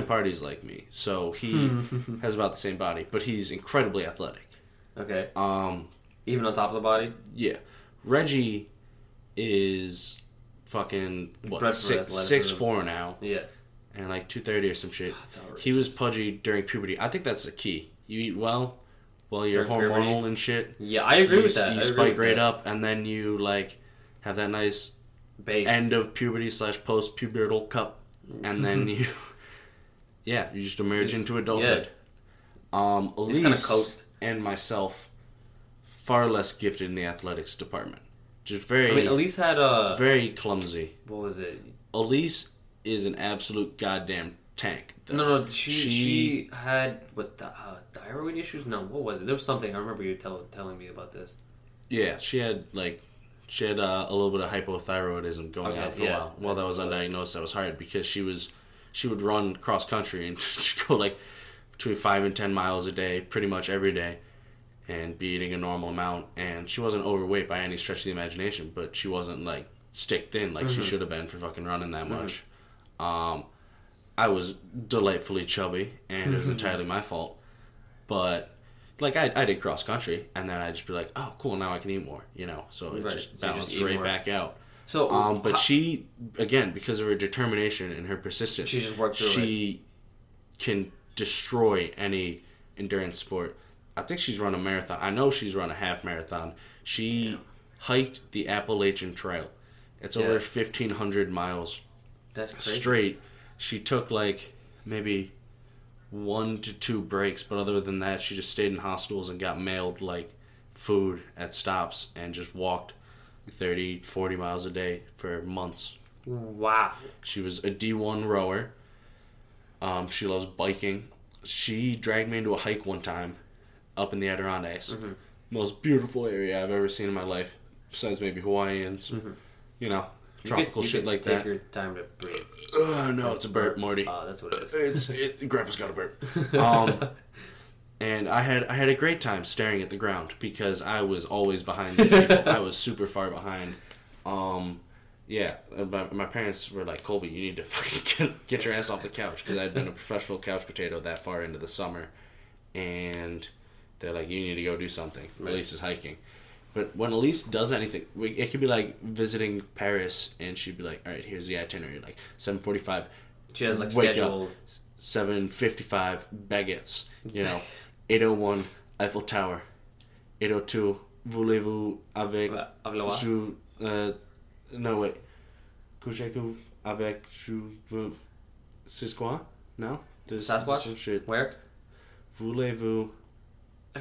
Party's like me, so he has about the same body, but he's incredibly athletic. Okay. Even on top of the body? Yeah. Reggie is fucking, what, 6'4" now. Yeah. And like 230 or some shit. God, he was pudgy during puberty. I think that's the key. You eat well you're during hormonal puberty and shit. Yeah, I agree with that. You spike right up, and then you like have that nice base end of puberty / post-pubertal cup, and then you, yeah, you just emerge into adulthood. Yeah. Elise kind of coast. And myself, far less gifted in the athletics department. Just very. I mean, Elise had a very clumsy. What was it? Elise is an absolute goddamn tank. No, she had what thyroid issues? No, what was it? There was something I remember you telling me about this. Yeah, she had a little bit of hypothyroidism going on for a while. Well, that was undiagnosed. That was hard because she would run cross country and she'd go like between 5 and 10 miles a day, pretty much every day, and be eating a normal amount. And she wasn't overweight by any stretch of the imagination, but she wasn't like stick thin like she should have been for fucking running that much. I was delightfully chubby, and it was entirely my fault. But like I did cross country, and then I'd just be like, oh, cool, now I can eat more, you know. So it just balanced right back out. So, but she, again, because of her determination and her persistence, she just worked through it. She can destroy any endurance sport. I think she's run a marathon. I know she's run a half marathon. She hiked the Appalachian Trail. It's over 1,500 miles. That's crazy. Straight. She took like maybe 1 to 2 breaks, but other than that, she just stayed in hostels and got mailed like food at stops and just walked 30, 40 miles a day for months. Wow. She was a D1 rower. She loves biking. She dragged me into a hike one time up in the Adirondacks. Mm-hmm. Most beautiful area I've ever seen in my life, besides maybe Hawaii and some, you know, tropical shit like that. You could take your time to breathe. No, it's a burp, Morty. Oh, that's what it is. Grandpa's got a burp. And I had a great time staring at the ground because I was always behind these people. I was super far behind. Yeah, my parents were like, Colby, you need to fucking get your ass off the couch, because I'd been a professional couch potato that far into the summer. And they're like, you need to go do something. Right. Elise is hiking. But when Elise does anything, it could be like visiting Paris, and she'd be like, all right, here's the itinerary. Like, 7:45. She has like scheduled. 7:55, baguettes. You know, 8:01, Eiffel Tower. 8:02, voulez-vous avec... no, wait. Couchez-vous avec... C'est quoi? No? There's some shit. Where? Voulez-vous...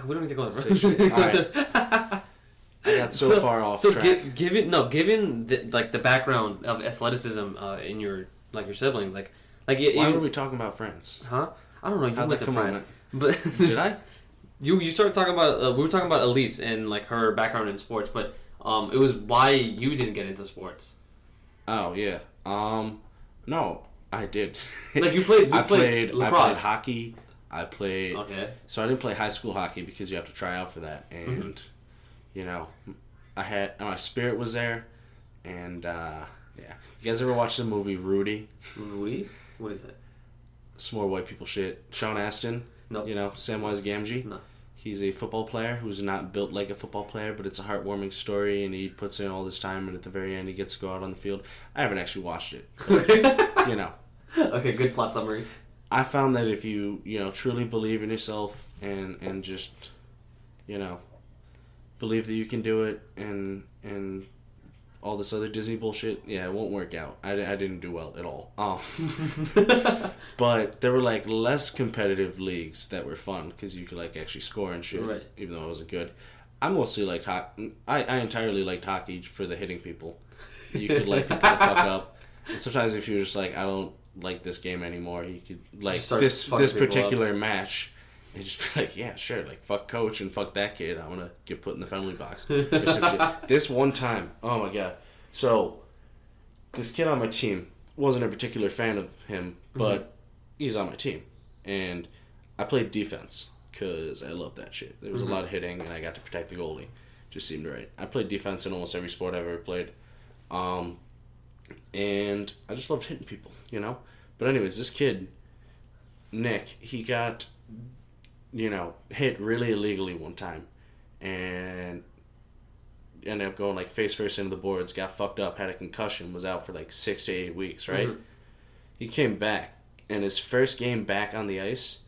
We don't need to go on the road. All right. I got so far off track. So given the background of athleticism in your siblings, why were we talking about France? Huh? I don't know. You went to France, but did I? You started talking about we were talking about Elise and like her background in sports, but it was why you didn't get into sports. Oh yeah. No, I did. Like you played lacrosse. I played hockey. So I didn't play high school hockey because you have to try out for that, and. You know, I had my spirit was there, and yeah. You guys ever watch the movie Rudy? Rudy? What is that? Some more white people shit. Sean Astin. No. You know, Samwise Gamgee. No. He's a football player who's not built like a football player, but it's a heartwarming story, and he puts in all this time, and at the very end, he gets to go out on the field. I haven't actually watched it, but, you know. Okay, good plot summary. I found that if you know truly believe in yourself and just you know. Believe that you can do it, and all this other Disney bullshit, yeah, it won't work out. I didn't do well at all. But there were, like, less competitive leagues that were fun, because you could, like, actually score and shit, right. Even though I wasn't good. I mostly liked hockey. I entirely liked hockey for the hitting people. You could light people the fuck up. And sometimes if you're just like, I don't like this game anymore, you could, like, this particular match... and just be like, yeah, sure, like, fuck coach and fuck that kid. I'm going to get put in the penalty box. This one time, oh, my God. So, this kid on my team, wasn't a particular fan of him, but he's on my team. And I played defense because I love that shit. There was a lot of hitting, and I got to protect the goalie. Just seemed right. I played defense in almost every sport I've ever played. And I just loved hitting people, you know? But anyways, this kid, Nick, he got, you know, hit really illegally one time and ended up going, like, face first into the boards, got fucked up, had a concussion, was out for, like, 6 to 8 weeks, right? He came back, and his first game back on the ice,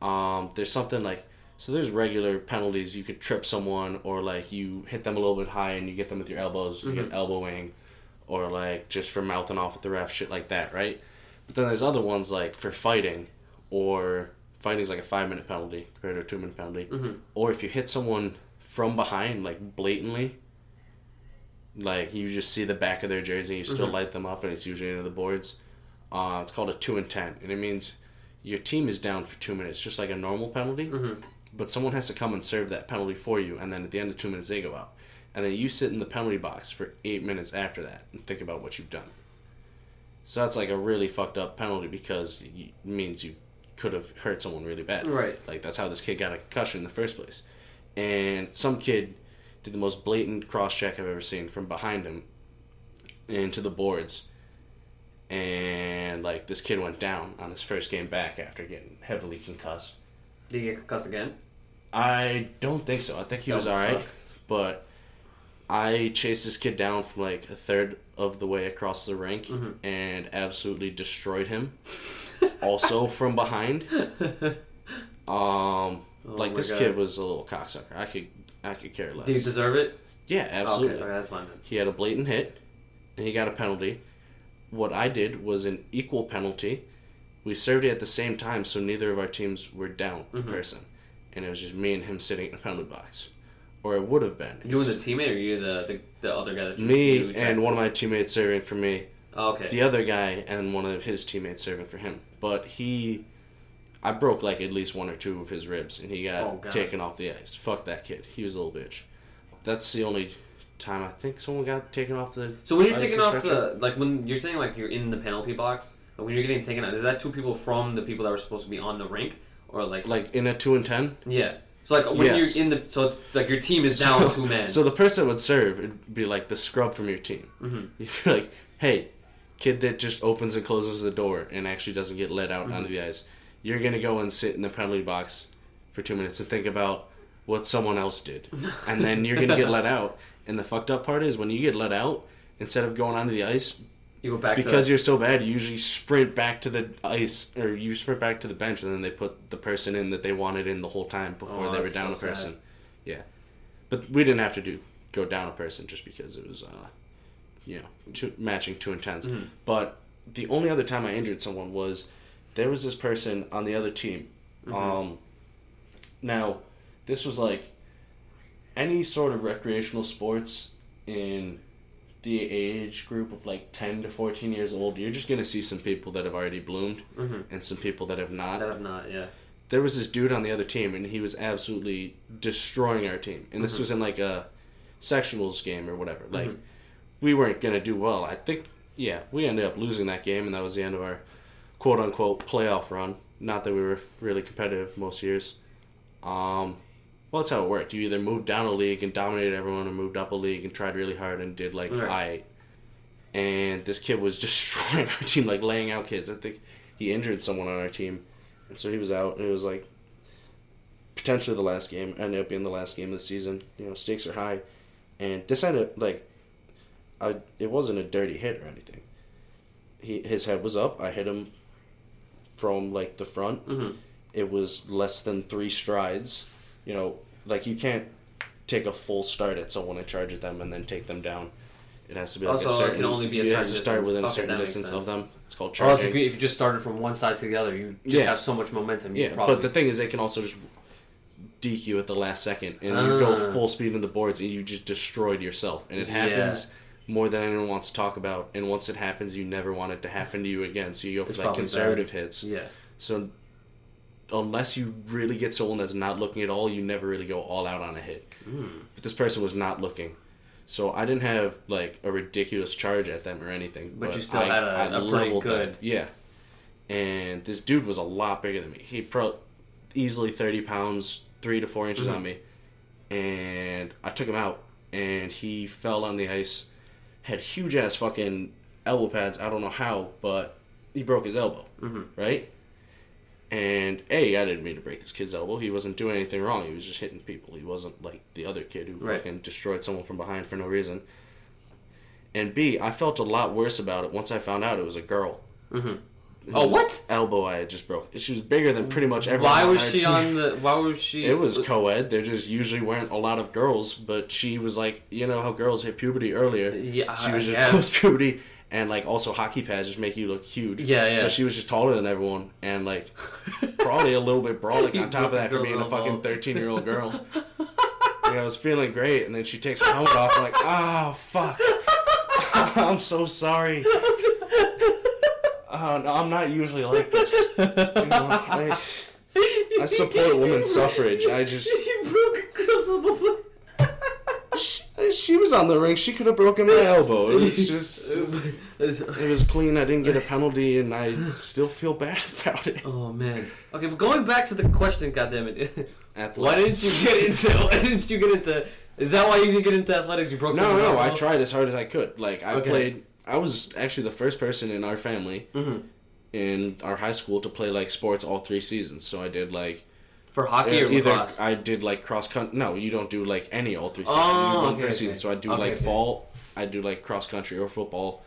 there's something like, so there's regular penalties. You could trip someone, or, like, you hit them a little bit high and you get them with your elbows, you get elbowing, or, like, just for mouthing off at the ref, shit like that, right? But then there's other ones, like, for fighting, or fighting is like a 5-minute penalty compared to a 2-minute penalty. Or if you hit someone from behind, like, blatantly, like, you just see the back of their jersey, you still light them up, and it's usually into the boards. It's called a 2 and 10, and it means your team is down for 2 minutes, just like a normal penalty, but someone has to come and serve that penalty for you, and then at the end of 2 minutes they go out. And then you sit in the penalty box for 8 minutes after that and think about what you've done. So that's, like, a really fucked up penalty because it means you could have hurt someone really bad. Right. Like, that's how this kid got a concussion in the first place. And some kid did the most blatant cross-check I've ever seen from behind him into the boards. And, like, this kid went down on his first game back after getting heavily concussed. Did he get concussed again? I don't think so. I think he was all right. But I chased this kid down from, like, a third of the way across the rink and absolutely destroyed him. Also from behind. Like, this kid was a little cocksucker. I could care less. Did he deserve it? Yeah, absolutely. Okay, that's fine then. He had a blatant hit, and he got a penalty. What I did was an equal penalty. We served it at the same time, so neither of our teams were down in person. And it was just me and him sitting in a penalty box. Or it would have been. You was a teammate, or you the other guy? That me and one of my teammates serving for me. Oh, okay. The other guy and one of his teammates serving for him. But I broke, like, at least one or two of his ribs, and he got taken off the ice. Fuck that kid. He was a little bitch. That's the only time I think someone got taken off the. So when you're taken off the, like, when you're saying, like, you're in the penalty box, but when you're getting taken out, is that two people from the people that were supposed to be on the rink, or like in a 2 and 10? Yeah. So, like, when you're in the... So, it's like, your team is down 2 men. So, the person that would serve would be, like, the scrub from your team. You'd be like, hey, kid that just opens and closes the door and actually doesn't get let out onto the ice, you're going to go and sit in the penalty box for 2 minutes and think about what someone else did. And then you're going to get let out. And the fucked up part is, when you get let out, instead of going onto the ice... You go back because you're so bad, you usually sprint back to the ice, or you sprint back to the bench, and then they put the person in that they wanted in the whole time before they were down a person. Sad. Yeah, but we didn't have to go down a person just because it was, you know, matching 2 and 10s. But the only other time I injured someone was there was this person on the other team. Now, this was like any sort of recreational sports in the age group of, like, 10 to 14 years old, you're just going to see some people that have already bloomed and some people that have not. That have not, yeah. There was this dude on the other team, and he was absolutely destroying our team. And this was in, like, a sectionals game or whatever. Like, we weren't going to do well. I think, yeah, we ended up losing that game, and that was the end of our quote-unquote playoff run. Not that we were really competitive most years. Well, that's how it worked. You either moved down a league and dominated everyone, or moved up a league and tried really hard and did, like, And this kid was destroying our team, like, laying out kids. I think he injured someone on our team. And so he was out, and it was, like, potentially the last game. Ended up being the last game of the season. You know, stakes are high. And this ended up, like, it wasn't a dirty hit or anything. His head was up. I hit him from, like, the front. It was less than 3 strides. You know, like, you can't take a full start at someone and charge at them and then take them down. It has to be, like, also, a certain... it can only be a certain distance. It has to start within a certain distance of them. It's called charging. Or else, if you just started from one side to the other, you just have so much momentum. Yeah, but the thing is, they can also just deke you at the last second, and you go full speed in the boards, and you just destroyed yourself. And it happens more than anyone wants to talk about, and once it happens, you never want it to happen to you again, so you go for, like, conservative hits. Yeah. So... unless you really get someone that's not looking at all, you never really go all out on a hit. But this person was not looking. So I didn't have, like, a ridiculous charge at them or anything. But you still had a pretty good... Yeah. And this dude was a lot bigger than me. He probably easily 30 pounds, 3 to 4 inches on me. And I took him out. And he fell on the ice. Had huge-ass fucking elbow pads. I don't know how, but he broke his elbow. Right? And, A, I didn't mean to break this kid's elbow. He wasn't doing anything wrong. He was just hitting people. He wasn't like the other kid who fucking destroyed someone from behind for no reason. And, B, I felt a lot worse about it once I found out it was a girl. Oh, what? Elbow I had just broke. She was bigger than pretty much everyone. Why was she on the... Why was she... It was co-ed. There just usually weren't a lot of girls, but she was like... You know how girls hit puberty earlier? Yeah, she was just post-puberty, and like also hockey pads just make you look huge. Yeah, yeah. So she was just taller than everyone, and like probably a little bit brolic on top of that for being a fucking 13-year-old girl. And I was feeling great, and then she takes her helmet off, and like, oh, fuck. I'm so sorry. No, I'm not usually like this. You know, I support women's suffrage. I just... You broke a girl's elbow. She was on the rink. She could have broken my elbow. It was just... It was clean. I didn't get a penalty, and I still feel bad about it. Oh, man. Okay, but going back to the question, goddammit. Athletics. Why didn't you get into... Is that why you didn't get into athletics? You broke someone's elbow? No, I tried as hard as I could. Like, I played... I was actually the first person in our family, in our high school, to play, like, sports all 3 seasons. So I did, like... For hockey or lacrosse? I did, like, cross-country. No, you don't do, like, any all 3 seasons. Oh, you do season. So I do, fall. I do, like, cross-country or football.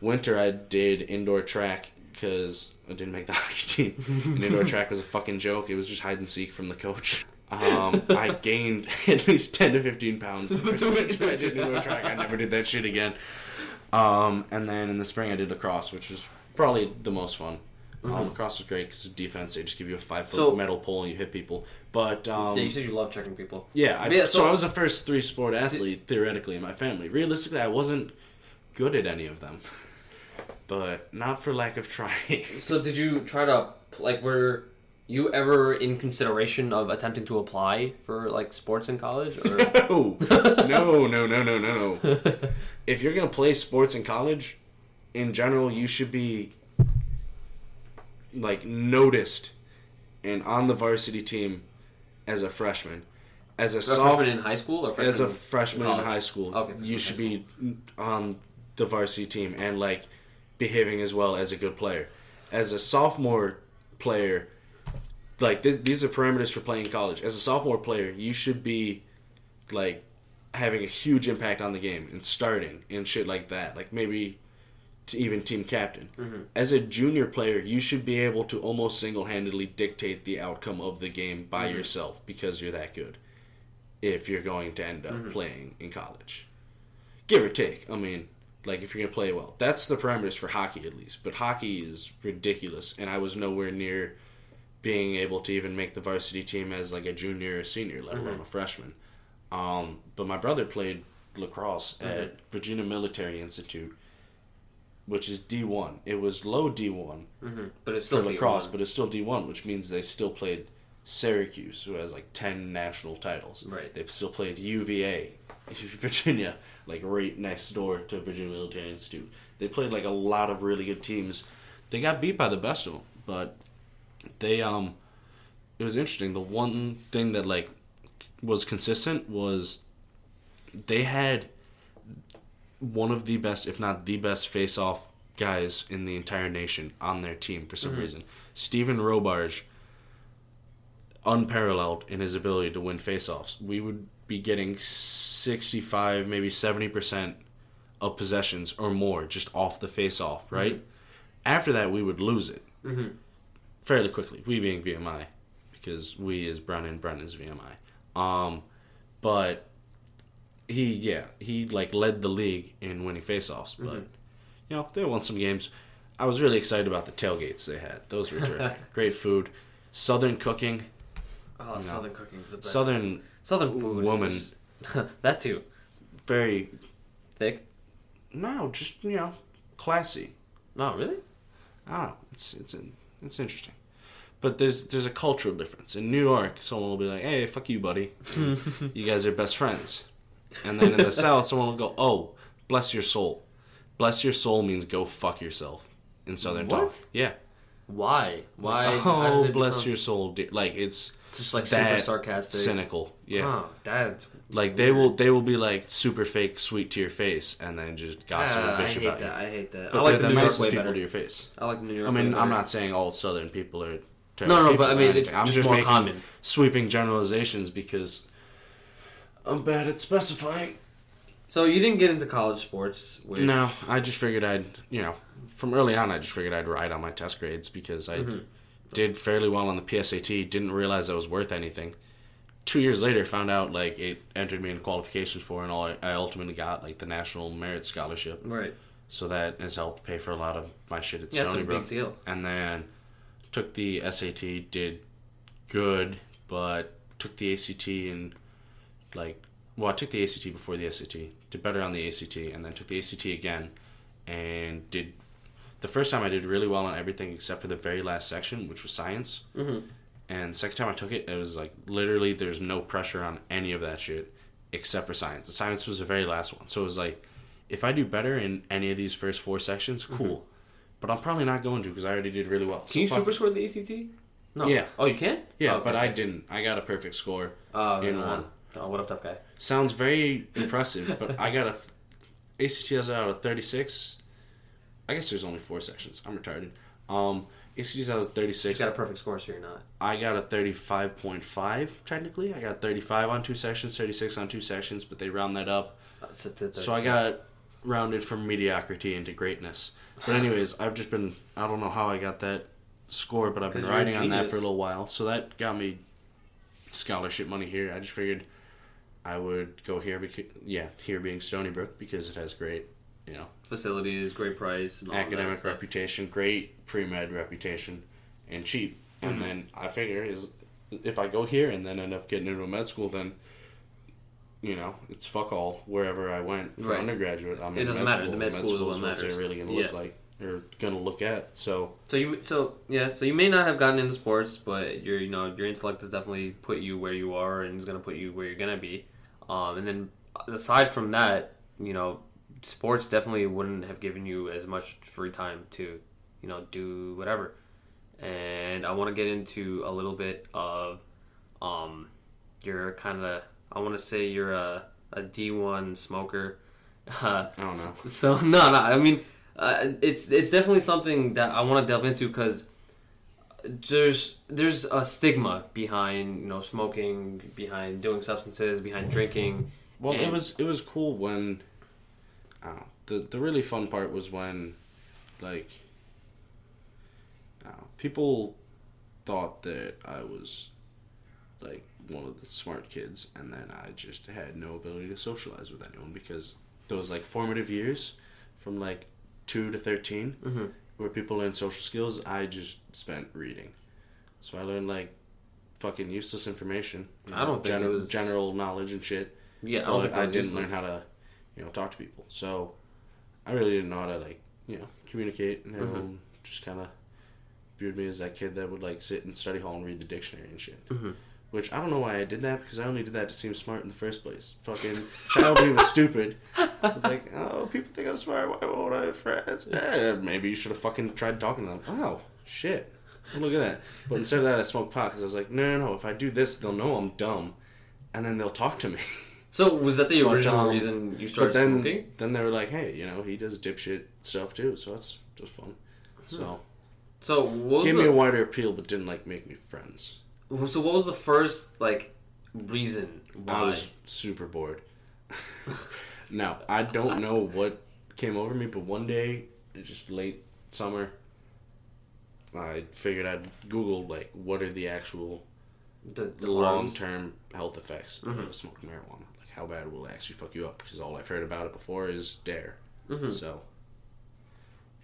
Winter, I did indoor track because I didn't make the hockey team. And indoor track was a fucking joke. It was just hide-and-seek from the coach. I gained at least 10 to 15 pounds. Winter, I did indoor track. I never did that shit again. And then in the spring I did lacrosse, which was probably the most fun. Lacrosse was great because of defense. They just give you a 5-foot metal pole and you hit people. But yeah, you said you love checking people. Yeah, so I was the first 3-sport athlete theoretically in my family. Realistically, I wasn't good at any of them, but not for lack of trying. So did you try to were you ever in consideration of attempting to apply for sports in college? Or? No. If you're going to play sports in college, in general, you should be, noticed and on the varsity team as a freshman. As a freshman in high school? Or freshman as a freshman in high school. Okay, you should be on the varsity team and, behaving as well as a good player. As a sophomore player, these are parameters for playing college. As a sophomore player, you should be, having a huge impact on the game and starting and shit like that, maybe to even team captain. As a junior player, you should be able to almost single-handedly dictate the outcome of the game by yourself because you're that good if you're going to end up playing in college. Give or take. I mean, if you're going to play well. That's the parameters for hockey, at least. But hockey is ridiculous, and I was nowhere near being able to even make the varsity team as, a junior or senior level. I'm a freshman. But my brother played lacrosse at Virginia Military Institute, which is D1. It was low D1 but it's still for lacrosse, D1. But it's still D1, which means they still played Syracuse, who has 10 national titles. Right. They still played UVA, Virginia, right next door to Virginia Military Institute. They played a lot of really good teams. They got beat by the best of them, but they it was interesting. The one thing that was consistent was they had one of the best, if not the best, face-off guys in the entire nation on their team for some reason. Stephen Robarge, unparalleled in his ability to win face-offs. We would be getting 65, maybe 70% of possessions or more just off the face-off, right? After that, we would lose it fairly quickly, we being VMI, because we is Brennan, Brennan is VMI. But he led the league in winning faceoffs. But they won some games. I was really excited about the tailgates they had. Those were terrific. Great food, southern cooking. Oh, southern cooking is the best. Southern food. Woman, just, that too. Very thick. No, just classy. Oh, really? I don't know. It's interesting. But there's a cultural difference. In New York, someone will be like, hey, fuck you, buddy. You guys are best friends. And then in the South, someone will go, oh, bless your soul. Bless your soul means go fuck yourself in Southern talk. Yeah. Why? Oh, bless your soul. Like, it's just like super sarcastic. Cynical. Yeah. Oh, that's like, they will be like super fake, sweet to your face, and then just gossip and bitch about you. I hate that. But I like the New York way better. To your face. I like the New York way better. I'm not saying all Southern people are terrible. No, but I mean, it's just more common. Sweeping generalizations because I'm bad at specifying. So you didn't get into college sports? Which... No, I just figured from early on, I just figured I'd ride on my test grades because I did fairly well on the PSAT, didn't realize I was worth anything. 2 years later, found out, like, it entered me in qualifications for, and all I ultimately got, like, the National Merit Scholarship. Right. So that has helped pay for a lot of my shit at Stony Brook. That's a big deal. And then took the SAT, did good, but took the ACT and, like... Well, I took the ACT before the SAT, did better on the ACT, and then took the ACT again, and did... The first time I did really well on everything except for the very last section, which was science. Mm-hmm. And the second time I took it, it was like, literally, there's no pressure on any of that shit except for science. The science was the very last one. So it was like, if I do better in any of these first four sections, cool. But I'm probably not going to because I already did really well. Can you superscore the ACT? No. Yeah. Oh, you can? Yeah, oh, okay. But I didn't. I got a perfect score in one. Oh, what a tough guy. Sounds very impressive, but I got ACT has out of 36. I guess there's only four sections. I'm retarded. ACT's out of 36. You got a perfect score, so you're not. I got a 35.5, technically. I got 35 on two sections, 36 on two sections, but they round that up. So I got rounded from mediocrity into greatness. But anyways, I've just been, I don't know how I got that score, but I've been riding on that for a little while. So that got me scholarship money here. I just figured... I would go here because here being Stony Brook because it has great, facilities, great price, and all academic reputation, great pre-med reputation, and cheap. Mm-hmm. And then I figure is if I go here and then end up getting into a med school, then it's fuck all wherever I went for undergraduate. I'm it doesn't matter. School. The med school is what they're really gonna look like. You're gonna look at so you may not have gotten into sports, but your your intellect has definitely put you where you are and is gonna put you where you're gonna be, and then aside from that, sports definitely wouldn't have given you as much free time to do whatever. And I want to get into a little bit of you're a D1 smoker. I don't know. So no, I mean. It's definitely something that I want to delve into because there's a stigma behind smoking, behind doing substances, behind drinking. Well, it was cool when the really fun part was when people thought that I was like one of the smart kids, and then I just had no ability to socialize with anyone because those formative years from 2 to 13, where people learn social skills, I just spent reading. So I learned fucking useless information. I don't think it was general knowledge and shit. Yeah, I didn't learn how to, talk to people. So I really didn't know how to communicate, and everyone just kind of viewed me as that kid that would sit in study hall and read the dictionary and shit. Mm-hmm. Which I don't know why I did that, because I only did that to seem smart in the first place. Fucking child me was stupid. I was like, oh, people think I'm smart. Why won't I have friends? Yeah, maybe you should have fucking tried talking to them. Wow, shit. Look at that. But instead of that, I smoked pot because I was like, no. If I do this, they'll know I'm dumb, and then they'll talk to me. So was that the original reason you started smoking? Then they were like, hey, he does dipshit stuff too, so that's just fun. So what was gave me a wider appeal, but didn't make me friends. So what was the first, reason why? I was super bored. No, I don't know what came over me, but one day, just late summer, I figured I'd Google, what are the actual the long-term health effects of smoking marijuana? How bad will it actually fuck you up? Because all I've heard about it before is D.A.R.E. So,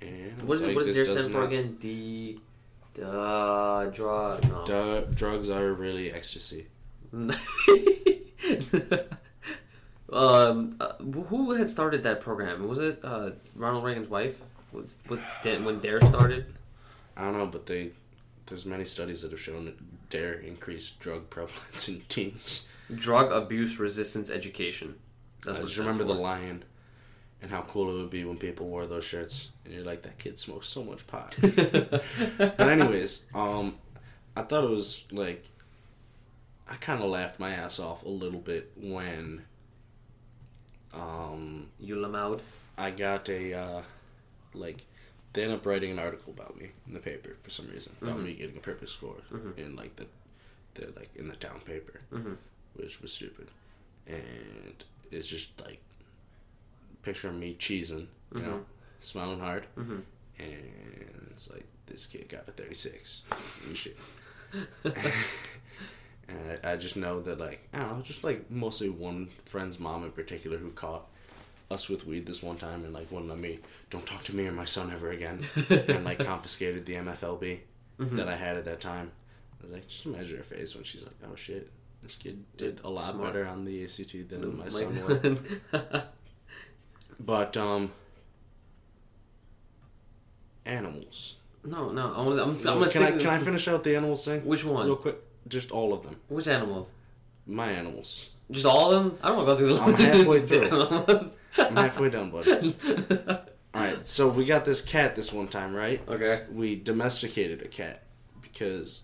and what does D.A.R.E. stand for again? Drugs are really ecstasy. Who had started that program? Was it Ronald Reagan's wife? When D.A.R.E. started? I don't know, but they There's many studies that have shown that D.A.R.E. increased drug prevalence in teens. Drug Abuse Resistance Education. That's what I just remember the lion and how cool it would be when people wore those shirts. And you're like, that kid smokes so much pot. But anyways, I thought it was like... I kind of laughed my ass off a little bit when... You lamowed? I got a... They ended up writing an article about me in the paper for some reason. About me getting a perfect score in in the town paper, which was stupid. And it's just picture of me cheesing, you know, smiling hard, and it's like this kid got a 36 and shit. And I just know that mostly one friend's mom in particular who caught us with weed this one time and wouldn't let me, don't talk to me or my son ever again, and confiscated the MFLB that I had at that time. I was like, just imagine her face when she's like, oh shit, this kid did a lot better on the ACT than my son would. But animals. No, I'm gonna can I finish out the animals thing? Which one? Real quick, just all of them. Which animals? My animals. Just all of them? I don't want to go through the I'm halfway done, buddy. Alright, so we got this cat this one time, right? Okay. We domesticated a cat because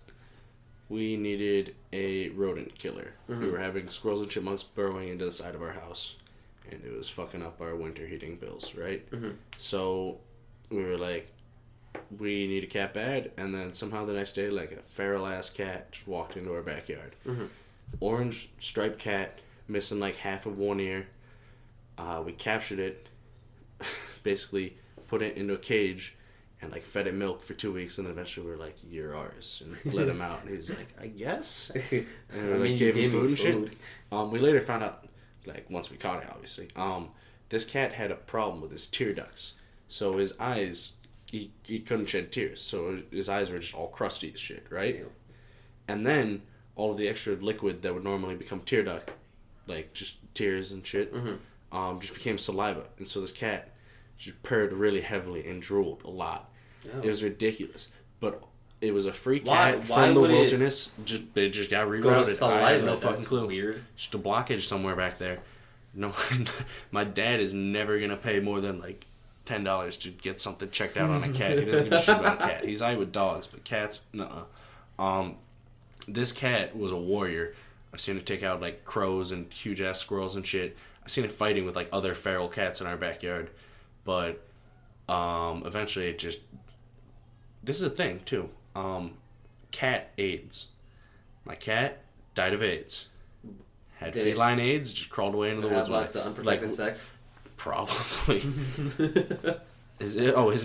we needed a rodent killer. Mm-hmm. We were having squirrels and chipmunks burrowing into the side of our house, and it was fucking up our winter heating bills, right? Mm-hmm. So we were like, we need a cat bad, and then somehow the next day, a feral-ass cat just walked into our backyard. Mm-hmm. Orange striped cat, missing half of one ear. We captured it, basically put it into a cage, and fed it milk for 2 weeks, and then eventually we were like, you're ours, and let him out. And he was like, I guess? And we gave him food and shit. We later found out, once we caught it, obviously, this cat had a problem with his tear ducts. So his eyes, he couldn't shed tears, so his eyes were just all crusty as shit, right? Damn. And then... all of the extra liquid that would normally become tear duct, just tears and shit, just became saliva. And so this cat just purred really heavily and drooled a lot. Oh. It was ridiculous. But it was a free cat from the wilderness. It just got rerouted. I had no fucking clue. Weird. Just a blockage somewhere back there. No, my dad is never going to pay more than $10 to get something checked out on a cat. He doesn't give a shit about a cat. He's out with dogs, but cats, nuh-uh. This cat was a warrior. I've seen it take out crows and huge ass squirrels and shit. I've seen it fighting with other feral cats in our backyard. But eventually it just... this is a thing too. Cat AIDS. My cat died of AIDS. Had feline AIDS, just crawled away into the woods. Lots of unprotected sex? Probably. His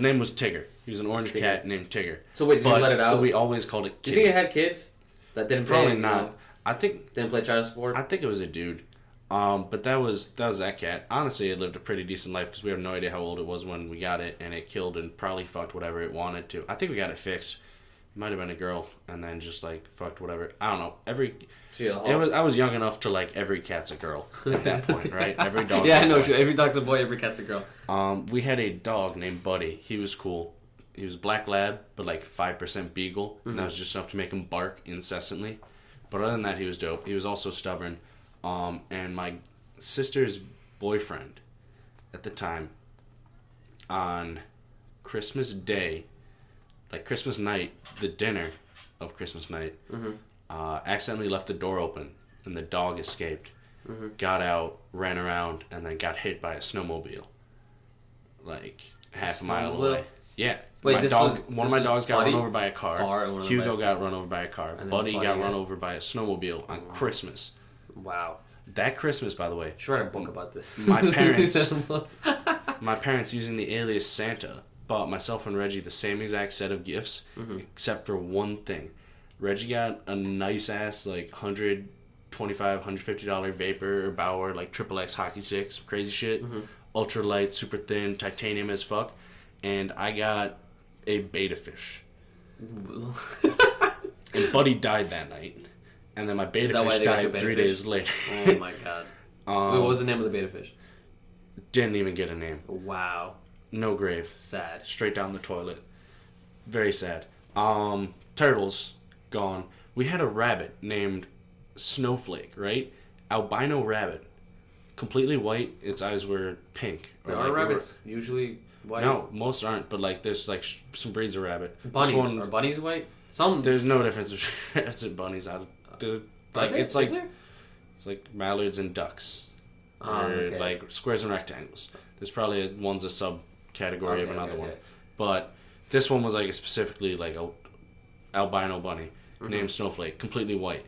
name was Tigger. He was an orange cat named Tigger. So wait, did you let it out? We always called it Kid. Do you think it had kids? That didn't play, probably not. You know, I think didn't play child support. I think it was a dude, but that was that cat. Honestly, it lived a pretty decent life because we have no idea how old it was when we got it, and it killed and probably fucked whatever it wanted to. I think we got it fixed. It might have been a girl, and then just fucked whatever. I don't know. I was young enough to every cat's a girl at that point, right? Every dog. Yeah, I know. Every dog's a boy. Every cat's a girl. We had a dog named Buddy. He was cool. He was black lab, but 5% beagle, and that was just enough to make him bark incessantly. But other than that, he was dope. He was also stubborn. And my sister's boyfriend at the time, on Christmas Day, Christmas night, the dinner of Christmas night, accidentally left the door open, and the dog escaped, got out, ran around, and then got hit by a snowmobile, half a mile away. Yeah. Wait, one of my dogs got run over by a car. Hugo got run over by a car. Buddy got run over by a snowmobile on Christmas. Wow. That Christmas, by the way. Should write a book about this. My parents, using the alias Santa, bought myself and Reggie the same exact set of gifts, except for one thing. Reggie got a nice ass $125, $150 Vapor or Bauer XXX hockey sticks, crazy shit, ultra light, super thin, titanium as fuck. And I got a betta fish. And Buddy died that night. And then my betta fish died three days later. Oh my god. Wait, what was the name of the betta fish? Didn't even get a name. Wow. No grave. Sad. Straight down the toilet. Very sad. turtles, gone. We had a rabbit named Snowflake, right? Albino rabbit. Completely white. Its eyes were pink. There are rabbits usually white. No, most aren't, but like there's like some breeds of rabbit. Bunnies. One, are bunnies white? Some. There's no difference between rabbits and bunnies. It's like mallards and ducks. Or like squares and rectangles. There's probably one's a subcategory of another one. But this one was like a specifically like a albino bunny named Snowflake, completely white.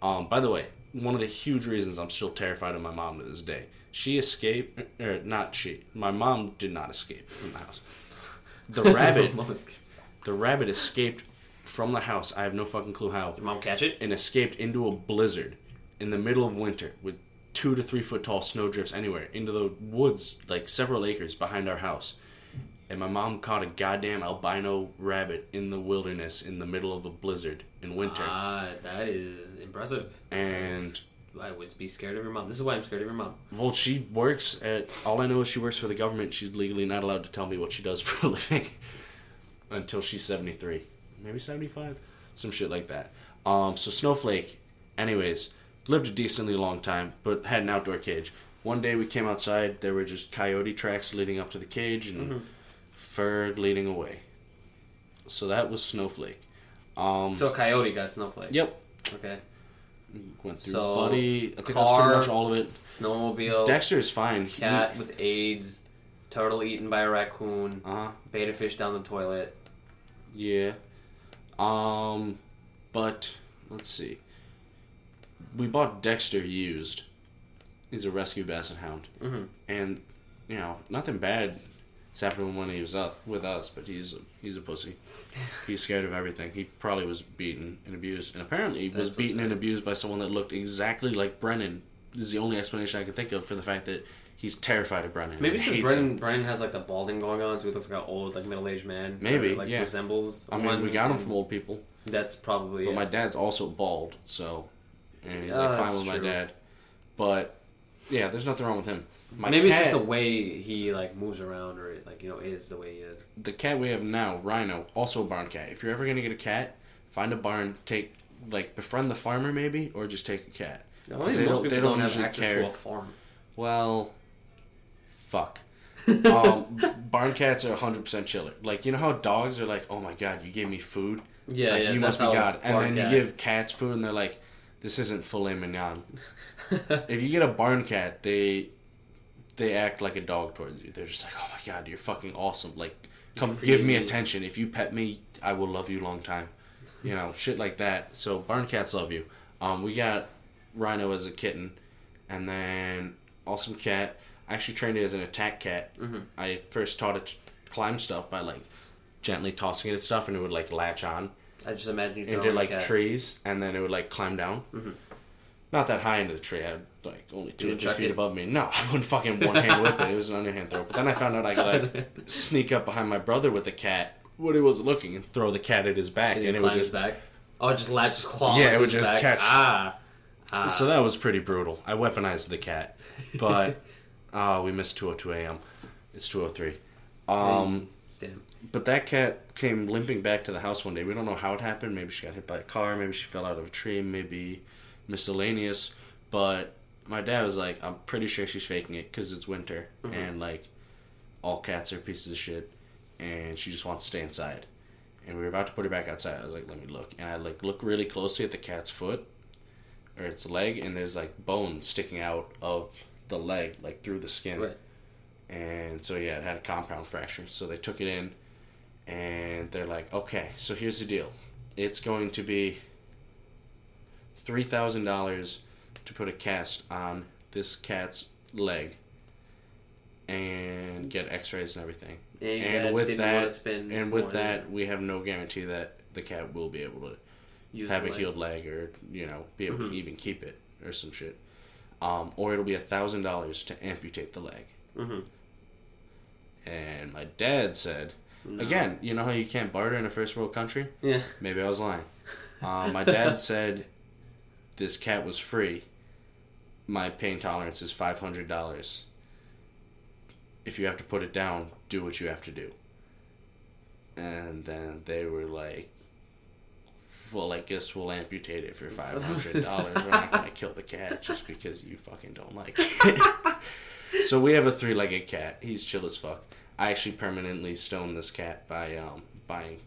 By the way, one of the huge reasons I'm still terrified of my mom to this day. She escaped, or not she. My mom did not escape from the house. The rabbit, the rabbit escaped from the house. I have no fucking clue how. Did mom catch it? And escaped into a blizzard in the middle of winter with 2 to 3 foot tall snow drifts anywhere into the woods, like several acres behind our house. And my mom caught a goddamn albino rabbit in the wilderness in the middle of a blizzard in winter. That is impressive. And I would be scared of your mom. This is why I'm scared of your mom. Well, she works at... All I know is she works for the government. She's legally not allowed to tell me what she does for a living until she's 73. Maybe 75? Some shit like that. So Snowflake, anyways, lived a decently long time, but had an outdoor cage. One day we came outside. There were just coyote tracks leading up to the cage and... Mm-hmm. Fur leading away. So that was Snowflake. So a coyote got Snowflake. Yep. Okay. Went through so Buddy. I think car, that's pretty much all of it. Snowmobile. Dexter is fine. Cat with AIDS. Turtle eaten by a raccoon. Beta fish down the toilet. Yeah. But let's see. We bought Dexter used. He's a rescue basset hound. Mm-hmm. And you know, nothing bad. It's happened when he was up with us, but he's a pussy. He's scared of everything. He probably was beaten and abused, and apparently he was beaten and abused by someone that looked exactly like Brennan. This is the only explanation I can think of for the fact that he's terrified of Brennan. Maybe because Brennan has like the balding going on, so he looks like an old, like middle-aged man. Maybe, like resembles. I mean, we got him from old people. That's probably. But my dad's also bald, so and he's like fine with my dad. But yeah, there's nothing wrong with him. My maybe cat, it's just the way he like moves around, or like you know, is the way he is. The cat we have now, Rhino, also a barn cat. If you're ever gonna get a cat, find a barn, take like befriend the farmer maybe, or just take a cat. No, most people don't have access to a farm. Well, fuck. Barn cats are 100% chiller. Like you know how dogs are like, oh my god, you gave me food. Yeah, like, yeah. You must be god. And then you give cats food, and they're like, this isn't filet mignon. If you get a barn cat, they act like a dog towards you. They're just like, oh my god, you're fucking awesome. Like, come give me attention. If you pet me, I will love you long time. You know, shit like that. So barn cats love you. We got Rhino as a kitten, and then awesome cat. I actually trained it as an attack cat. Mm-hmm. I first taught it to climb stuff by like gently tossing it at stuff, and it would like latch on. I just imagine you into like trees, and then it would like climb down. Mm-hmm. Not that high into the tree. I had, like, only 2 or 3 feet above me. No, I wouldn't fucking one-hand whip it. It was an underhand throw. But then I found out I could, like, sneak up behind my brother with the cat when he wasn't looking and throw the cat at his back. And it would just... back? Oh, just latch his claw. Yeah, it would just back. Catch... So that was pretty brutal. I weaponized the cat. But we missed 2:02 a.m. It's 2:03. Damn. But that cat came limping back to the house one day. We don't know how it happened. Maybe she got hit by a car. Maybe she fell out of a tree. Maybe... miscellaneous, but my dad was like, I'm pretty sure she's faking it because it's winter, mm-hmm. and like all cats are pieces of shit and she just wants to stay inside. And we were about to put her back outside. I was like, let me look. And I like look really closely at the cat's foot or its leg, and there's like bones sticking out of the leg, like through the skin, right. And so yeah, it had a compound fracture. So they took it in and they're like, okay, so here's the deal, it's going to be $3,000 to put a cast on this cat's leg and get x-rays and everything. And with that, we have no guarantee that the cat will be able to have a healed leg or, you know, be able mm-hmm. to even keep it or some shit. Or it'll be $1,000 to amputate the leg. Mm-hmm. And my dad said, no. Again, you know how you can't barter in a first world country? Yeah. Maybe I was lying. My dad said... this cat was free. My pain tolerance is $500. If you have to put it down, do what you have to do. And then they were like, well, I guess we'll amputate it for $500. We're not going to kill the cat just because you fucking don't like it. So we have a 3-legged cat. He's chill as fuck. I actually permanently stoned this cat by buying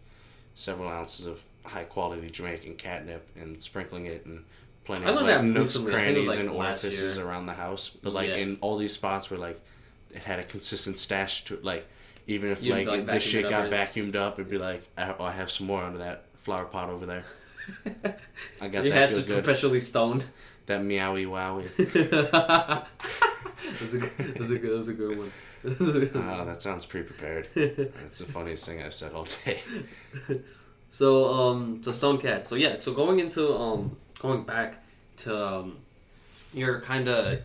several ounces of high-quality Jamaican catnip and sprinkling it in plenty of like, nooks, crannies, and orifices around the house. But like in all these spots where like it had a consistent stash to it, like even if like this shit got vacuumed up, it'd be like, oh, I have some more under that flower pot over there. I got so your hat's just perpetually stoned. That meowie wowie. That was a good one. Oh, that sounds pretty prepared. That's the funniest thing I've said all day. So stone cat. So yeah, so going into going back to your kind of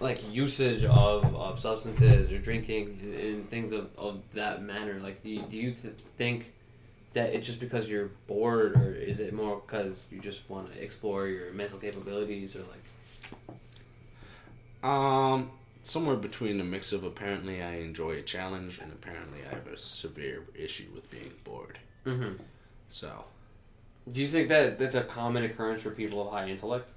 like usage of substances, your drinking and things of that manner. Like, do you think that it's just because you're bored, or is it more because you just want to explore your mental capabilities, or like? Somewhere between a mix of apparently I enjoy a challenge and apparently I have a severe issue with being bored. Mm-hmm. So. Do you think that that's a common occurrence for people of high intellect?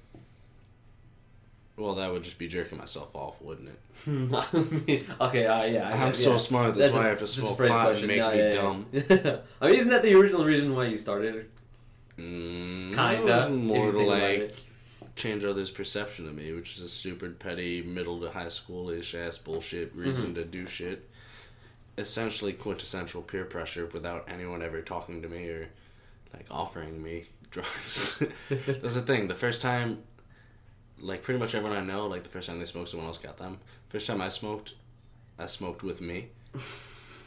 Well, that would just be jerking myself off, wouldn't it? I mean, okay, yeah. I'm so smart, that's why I have to smoke pot and make me dumb. I mean, isn't that the original reason why you started? Kind of. More to like change others' perception of me, which is a stupid, petty, middle to high school-ish ass bullshit reason to do shit. Essentially quintessential peer pressure without anyone ever talking to me or like offering me drugs. That's the thing. The first time, like pretty much everyone I know, like the first time they smoked, someone else got them. First time I smoked with me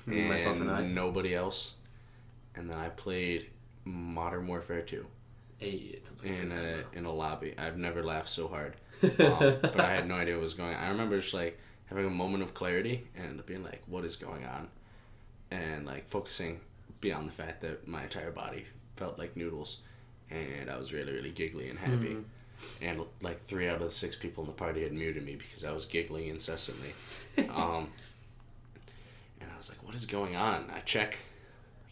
and myself and I. Nobody else. And then I played Modern Warfare 2. Hey, like in a lobby. I've never laughed so hard. But I had no idea what was going on. I remember just like having a moment of clarity and being like, what is going on? And like focusing beyond the fact that my entire body felt like noodles. And I was really, really giggly and happy. And like 3 out of 6 people in the party had muted me because I was giggling incessantly. And I was like, what is going on? I check,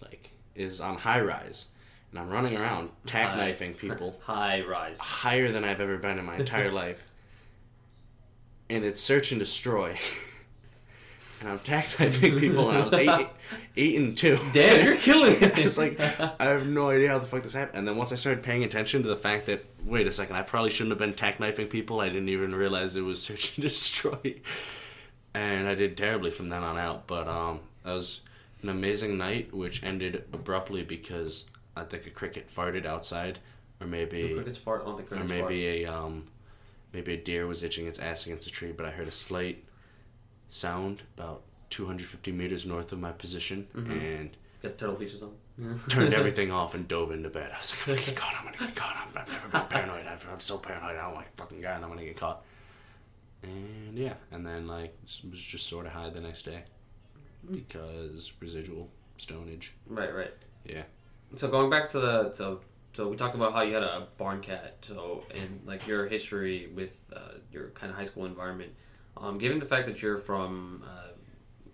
like, is on high rise. And I'm running around, tack-knifing people. High rise. Higher than I've ever been in my entire life. And it's search and destroy. And I'm tack-knifing people, and I was 8 and 2. Damn, you're killing it. It's like, I have no idea how the fuck this happened. And then once I started paying attention to the fact that, wait a second, I probably shouldn't have been tack-knifing people. I didn't even realize it was search and destroy. And I did terribly from then on out. But that was an amazing night, which ended abruptly because I think a cricket farted outside, or maybe a deer was itching its ass against a tree. But I heard a slight sound about 250 meters north of my position, and got turtle pieces on. Turned everything off and dove into bed. I was like, I'm gonna get caught. I've never been paranoid. I'm so paranoid. I don't like fucking guy, and I'm gonna get caught. And yeah, and then like was just sort of high the next day because residual stonage. Right. Yeah. So going back to so we talked about how you had a barn cat, so, and like your history with your kind of high school environment, given the fact that you're from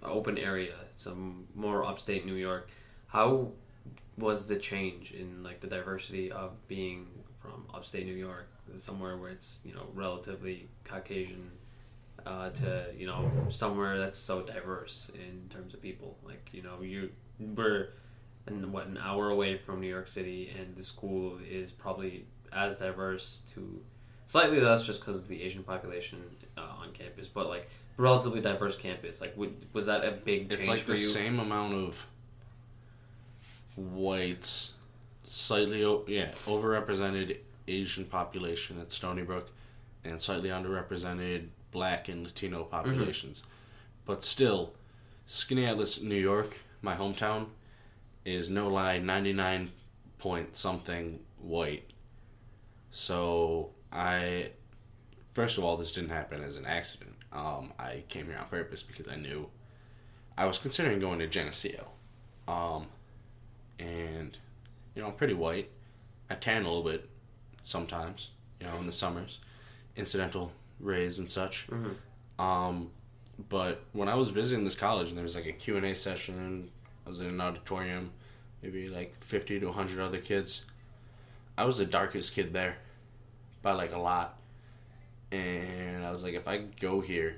an open area, some more upstate New York, how was the change in like the diversity of being from upstate New York, somewhere where it's, you know, relatively Caucasian, to, you know, somewhere that's so diverse in terms of people? Like, you know, you were an hour away from New York City, and the school is probably as diverse to slightly less just because of the Asian population on campus, but like relatively diverse campus. Like, was that a big change for you? It's like the same amount of whites, slightly overrepresented Asian population at Stony Brook, and slightly underrepresented Black and Latino populations. But still, Skaneateles, New York, my hometown, is no lie 99 point something white. So I, first of all, this didn't happen as an accident. I came here on purpose because I knew I was considering going to Geneseo. And, you know, I'm pretty white. I tan a little bit sometimes, you know, in the summers. Incidental rays and such. But when I was visiting this college and there was like a Q&A session, I was in an auditorium, maybe like 50 to 100 other kids, I was the darkest kid there by, like, a lot. And I was like, if I go here,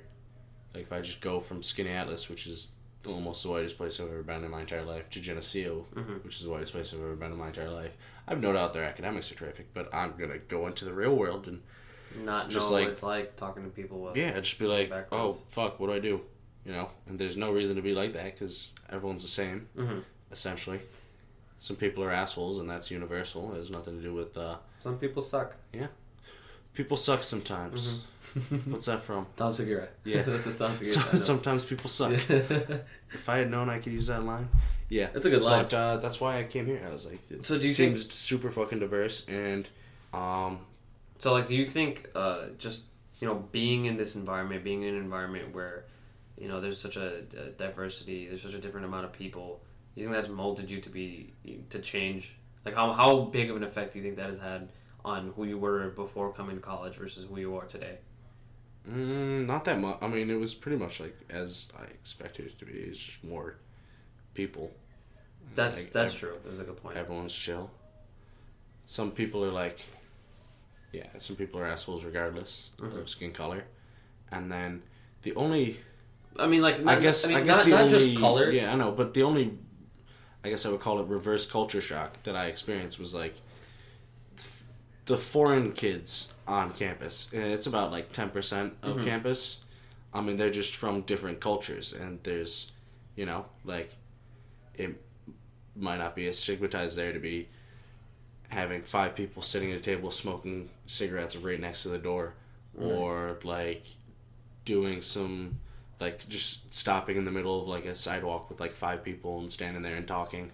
like, if I just go from Skaneateles, which is almost the whitest place I've ever been in my entire life, to Geneseo, mm-hmm. which is the whitest place I've ever been in my entire life. I've no doubt their academics are terrific, but I'm going to go into the real world and not just know what it's like talking to people with just be like, oh, fuck, what do I do? You know, and there's no reason to be like that because everyone's the same, mm-hmm. essentially. Some people are assholes, and that's universal. It has nothing to do with... Some people suck. Yeah. People suck sometimes. Mm-hmm. What's that from? Tom Segura. Yeah. That's a Tom Segura. Sometimes people suck. If I had known I could use that line. Yeah. That's a good line. But that's why I came here. I was like, it seems super fucking diverse, and... So, like, do you think just, you know, being in an environment where, you know, there's such a diversity, there's such a different amount of people, do you think that's molded you to change? Like, how big of an effect do you think that has had on who you were before coming to college versus who you are today? Not that much. I mean, it was pretty much, like, as I expected it to be. It's just more people. That's true. That's a good point. Everyone's chill. Some people are, like... Yeah, some people are assholes regardless mm-hmm. of skin color. And then the only... I mean, like... I guess not just color. Yeah, I know, but the only... I guess I would call it reverse culture shock that I experienced was, like, the foreign kids on campus. And it's about, like, 10% of mm-hmm. campus. I mean, they're just from different cultures. And there's, you know, like... It might not be as stigmatized there to be... having 5 people sitting at a table smoking cigarettes right next to the door or, like, doing some, like, just stopping in the middle of, like, a sidewalk with, like, 5 people and standing there and talking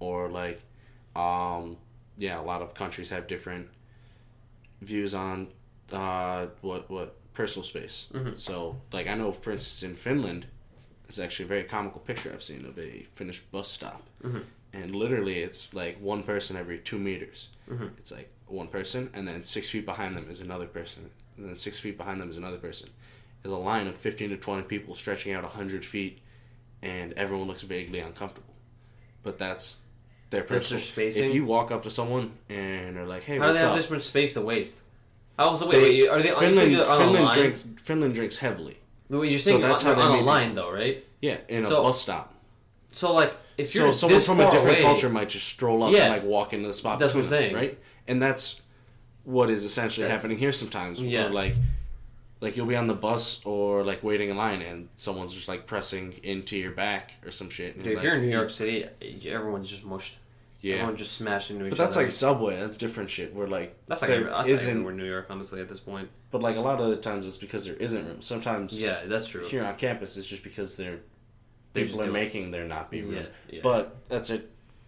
or, like, yeah, a lot of countries have different views on what personal space. Mm-hmm. So, like, I know, for instance, in Finland, it's actually a very comical picture I've seen of a Finnish bus stop. Mm-hmm. And literally, it's like one person every 2 meters. Mm-hmm. It's like one person, and then 6 feet behind them is another person. And then 6 feet behind them is another person. There's a line of 15 to 20 people stretching out 100 feet, and everyone looks vaguely uncomfortable. But that's their personal space. If you walk up to someone and are like, hey, what's up? How do they have this much space to waste? Finland drinks heavily. Wait, you're saying on a line, though, right? Yeah, in a bus stop. So, like... someone from a different culture might just stroll up and, like, walk into the spot. That's what I'm saying. Right? And that's what is essentially happening here sometimes. Yeah. Where, like, you'll be on the bus or, like, waiting in line and someone's just, like, pressing into your back or some shit. Dude, if you're in New York City, everyone's just mushed. Yeah. Everyone just smashed into each other. But that's, like, Subway. That's different shit. We're, like... That's not even New York, honestly, at this point. But, like, a lot of the times it's because there isn't room. Sometimes... Yeah, that's true. Here on campus, it's just because they're... People are making there not be room. Yeah. But that's a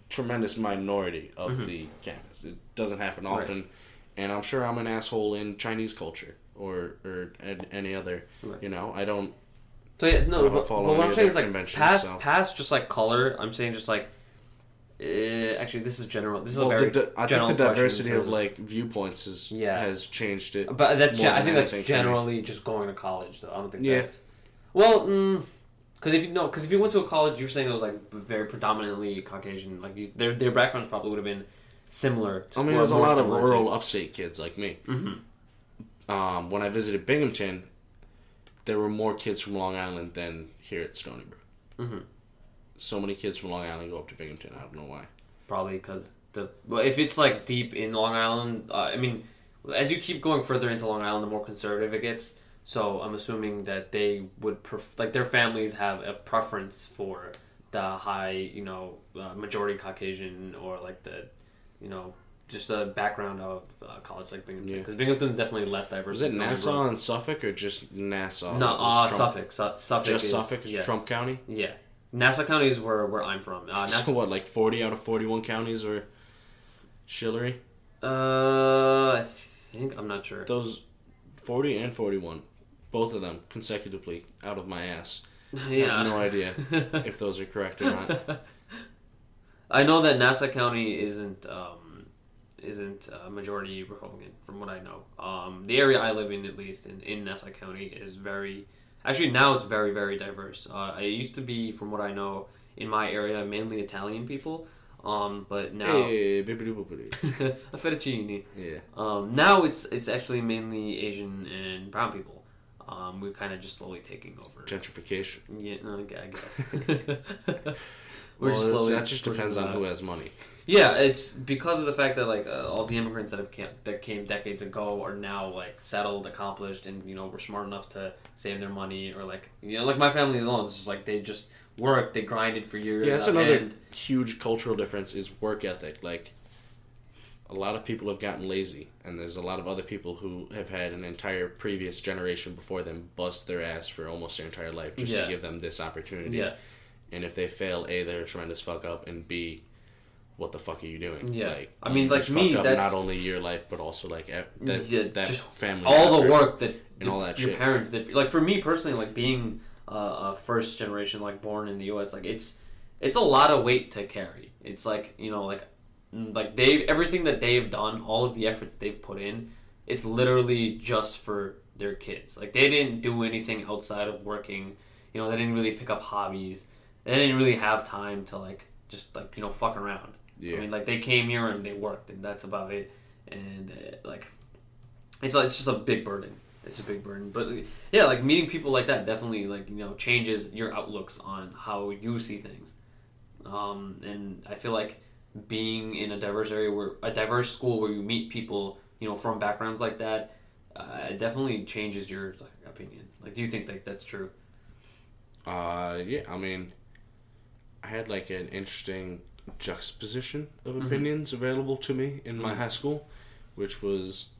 tremendous minority of mm-hmm. the campus. It doesn't happen often. Right. And I'm sure I'm an asshole in Chinese culture or any other, right. you know. I don't So yeah, no, but what I'm saying is, like, past just, like, color, I'm saying just, like, actually, this is general. This is I think the diversity of, like, viewpoints has changed it. But I think that's generally just going to college, though. I don't think that's... Well, Because if you went to a college, you're saying it was, like, very predominantly Caucasian. Like, their backgrounds probably would have been similar. There's a lot of rural upstate kids like me. Mm-hmm. When I visited Binghamton, there were more kids from Long Island than here at Stony Brook. Mm-hmm. So many kids from Long Island go up to Binghamton. I don't know why. Probably because if it's, like, deep in Long Island, I mean, as you keep going further into Long Island, the more conservative it gets. So I'm assuming that they would, their families have a preference for the high, you know, majority Caucasian or, like, the, you know, just the background of college like Binghamton. Because Binghamton's definitely less diverse. Is it Nassau and Suffolk or just Nassau? No, Suffolk. Suffolk. Just Suffolk is Trump County? Yeah. Nassau County is where I'm from. So what, like 40 out of 41 counties are Shillery? I'm not sure. Those 40 and 41. Both of them consecutively out of my ass. Yeah. I have no idea if those are correct or not. I know that Nassau County isn't majority Republican, from what I know. The area I live in, at least in Nassau County, is very... Actually, now it's very, very diverse. It used to be, from what I know, in my area, mainly Italian people. But now a fettuccine. Yeah. Now it's actually mainly Asian and brown people. We're kind of just slowly taking over. Gentrification. Yeah, no, I guess. That just depends on who has money. Yeah, it's because of the fact that like all the immigrants that came decades ago are now like settled, accomplished, and were smart enough to save their money, or like my family alone, it's just like they just worked, they grinded for years. Yeah, that's another huge cultural difference is work ethic. Like a lot of people have gotten lazy, and there's a lot of other people who have had an entire previous generation before them bust their ass for almost their entire life just to give them this opportunity. Yeah. And if they fail, A, they're a tremendous fuck up, and B, what the fuck are you doing? Yeah. I mean, like me, that's not only your life, but also like that family. All the work that your parents did. Like for me personally, like being a first generation, like born in the U.S., like it's a lot of weight to carry. It's like everything that they've done, all of the effort that they've put in, it's literally just for their kids. Like they didn't do anything outside of working. They didn't really pick up hobbies. They didn't really have time to fuck around. Yeah. I mean, like they came here and they worked, and that's about it. And it's just a big burden. It's a big burden. But yeah, like meeting people like that definitely changes your outlooks on how you see things. And I feel like being in a diverse area, where you meet people, from backgrounds like that, it definitely changes your opinion. Like, do you think that's true? Yeah. I mean, I had an interesting juxtaposition of opinions available to me in my high school, which was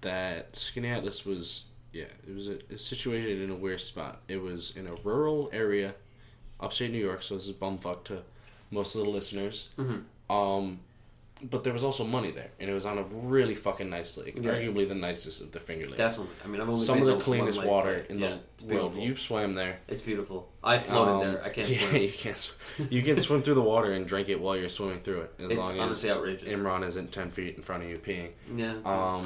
that Skaneateles was it was situated in a weird spot. It was in a rural area, upstate New York, so this is bumfuck to most of the listeners. Mm-hmm. But there was also money there, and it was on a really fucking nice lake, arguably the nicest of the Finger Lakes. Definitely. I mean, I've only some of the cleanest water in the world. You've swam there. It's beautiful. I floated there. I can't swim. You can't swim. You can swim through the water and drink it while you're swimming through it, as long as outrageous. Imran isn't 10 feet in front of you peeing. Yeah.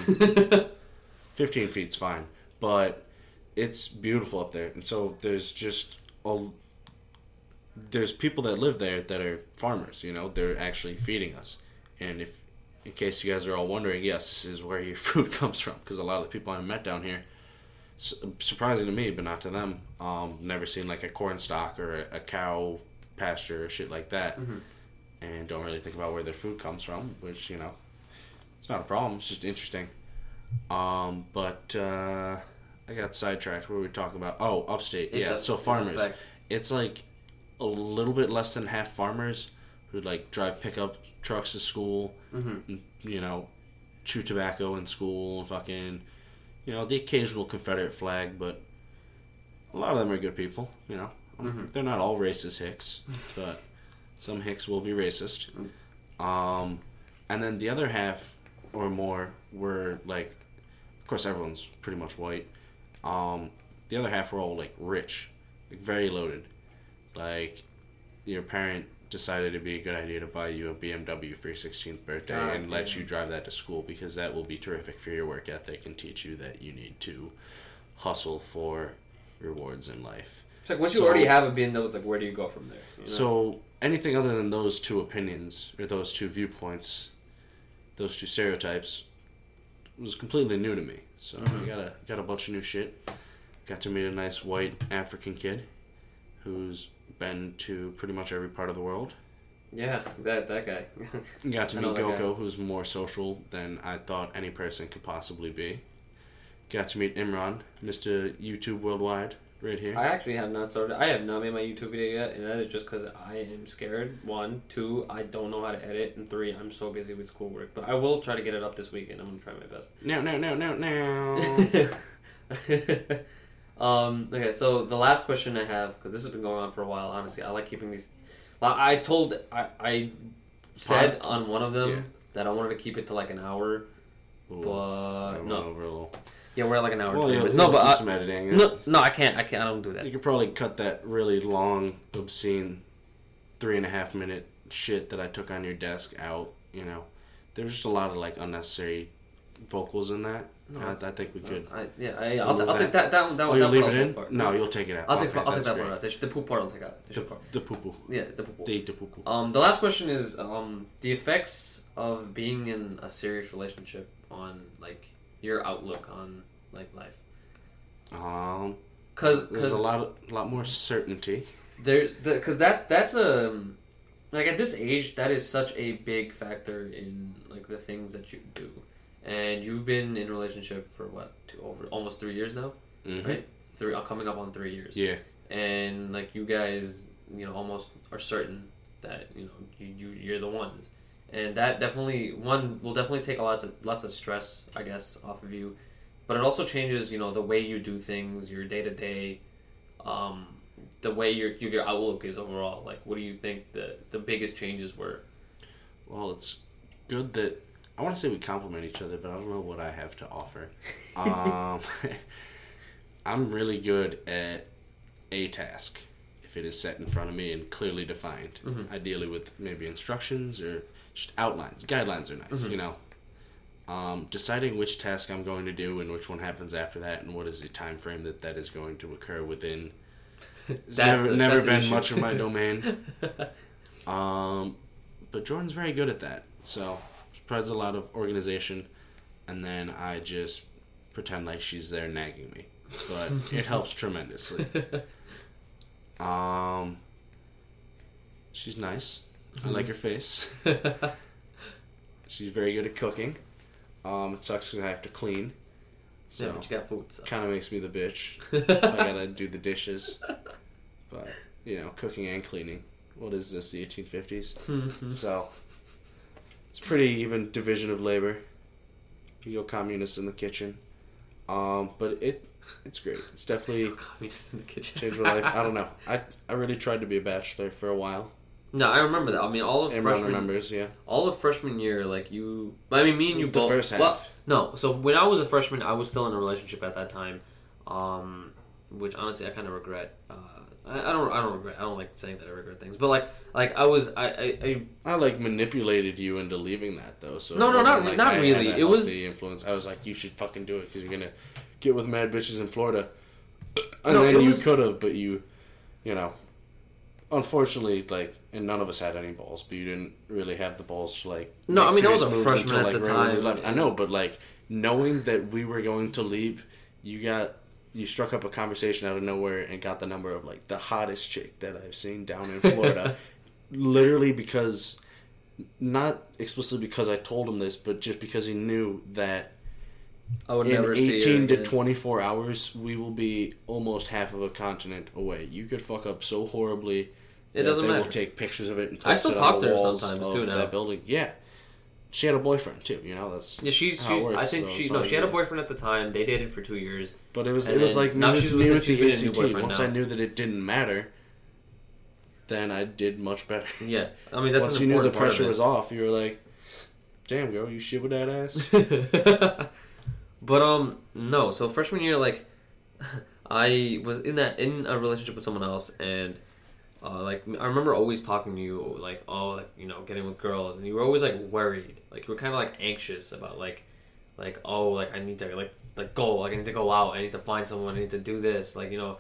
15 feet's fine, but it's beautiful up there, and so there's just there's people that live there that are farmers. They're actually feeding us. And if, in case you guys are all wondering, yes, this is where your food comes from, because a lot of the people I met down here, surprising to me, but not to them, never seen a corn stalk or a cow pasture or shit like that, and don't really think about where their food comes from, which, it's not a problem, it's just interesting. But I got sidetracked. What were we talking about? Oh, upstate. So farmers. It's a little bit less than half farmers who drive pickup trucks to school, and, chew tobacco in school, and fucking, the occasional Confederate flag, but a lot of them are good people, They're not all racist hicks, but some hicks will be racist. And then the other half or more were, of course everyone's pretty much white. The other half were all, rich, very loaded. Your parent decided it'd be a good idea to buy you a BMW for your 16th birthday and let you drive that to school, because that will be terrific for your work ethic and teach you that you need to hustle for rewards in life. It's once you already have a BMW, it's where do you go from there? So anything other than those two opinions, or those two viewpoints, those two stereotypes, was completely new to me. So I got a bunch of new shit. Got to meet a nice white African kid who's been to pretty much every part of the world. Yeah, that guy. Got to meet Goko, who's more social than I thought any person could possibly be. Got to meet Imran, Mr. YouTube Worldwide, right here. I actually have not started. I have not made my YouTube video yet, and that is just because I am scared. 1, 2, I don't know how to edit, and 3, I'm so busy with schoolwork. But I will try to get it up this weekend. I'm gonna try my best. No. Okay, so the last question I have, because this has been going on for a while, honestly, I like keeping these... I said on one of them that I wanted to keep it to an hour, but no. Yeah, we're at an hour. Well, but some editing. No, I can't. I don't do that. You could probably cut that really long, obscene, 3.5 minute shit that I took on your desk out. There was just a lot of unnecessary vocals in that. No, I think we could. I'll take that. That one. You'll leave it in. Part. No, you'll take it out. I'll take that part out. The poop part I'll take out. The poop part. Yeah, the poop. The poop. The last question is the effects of being in a serious relationship on like your outlook on like life. Because there's a lot more certainty. There's because that's a like at this age that is such a big factor in like the things that you do. And you've been in a relationship for almost 3 years now, mm-hmm. right? Coming up on 3 years. Yeah. And like you guys, you know, almost are certain that you know you're the ones, and that definitely will take lots of stress, I guess, off of you. But it also changes, you know, the way you do things, your day to day, the way your outlook is overall. Like, what do you think the biggest changes were? Well, it's good that. I want to say we compliment each other, but I don't know what I have to offer. I'm really good at a task, if it is set in front of me and clearly defined. Mm-hmm. Ideally with maybe instructions or just outlines. Guidelines are nice, mm-hmm. you know. Deciding which task I'm going to do and which one happens after that and what is the time frame that is going to occur within. It's never been much of my domain. But Jordan's very good at that, so... provides a lot of organization, and then I just pretend like she's there nagging me, but it helps tremendously. She's nice. I like her face. She's very good at cooking. It sucks because I have to clean. So yeah, but you got food. So. Kind of makes me the bitch. I gotta do the dishes, but you know, cooking and cleaning. What is this? The 1850s. So. It's pretty even division of labor. You go communist in the kitchen. But it's great. It's definitely communist in the kitchen. Changed my life. I don't know. I really tried to be a bachelor for a while. No, I remember that. I mean, all of Imran freshman... remembers, yeah. All of freshman year, like, you... I mean, me and you the both... The first half. Well, no, so when I was a freshman, I was still in a relationship at that time, which, honestly, I kind of regret... I don't regret. I don't like saying that I regret things, but like I was I like manipulated you into leaving that though. So not really. It was the influence. I was like, you should fucking do it because you're gonna get with mad bitches in Florida, and no, then you could have, but you know, unfortunately, like, and none of us had any balls, but you didn't really have the balls to like. No, I mean I was a freshman until, at the time. I know, but like knowing that we were going to leave, You struck up a conversation out of nowhere and got the number of, like, the hottest chick that I've seen down in Florida. Literally because, not explicitly because I told him this, but just because he knew that I would in never 18 see her, to 24 hours, we will be almost half of a continent away. You could fuck up so horribly it doesn't matter. Will take pictures of it and post I still it talk on to her sometimes, too, now. That building. Yeah. She had a boyfriend too, you know. That's yeah. She's works, I think so she no. She had a boyfriend at the time. They dated for 2 years. But it was like now she's with the ACT. Once now. I knew that it didn't matter, then I did much better. Yeah, I mean that's once an you knew the pressure was off, you were like, "Damn, girl, you shit with that ass." But no. So freshman year, like, I was in a relationship with someone else and. Like I remember always talking to you like oh like you know getting with girls and you were always like worried like you were kind of like anxious about like oh like I need to like go like I need to go out I need to find someone I need to do this like you know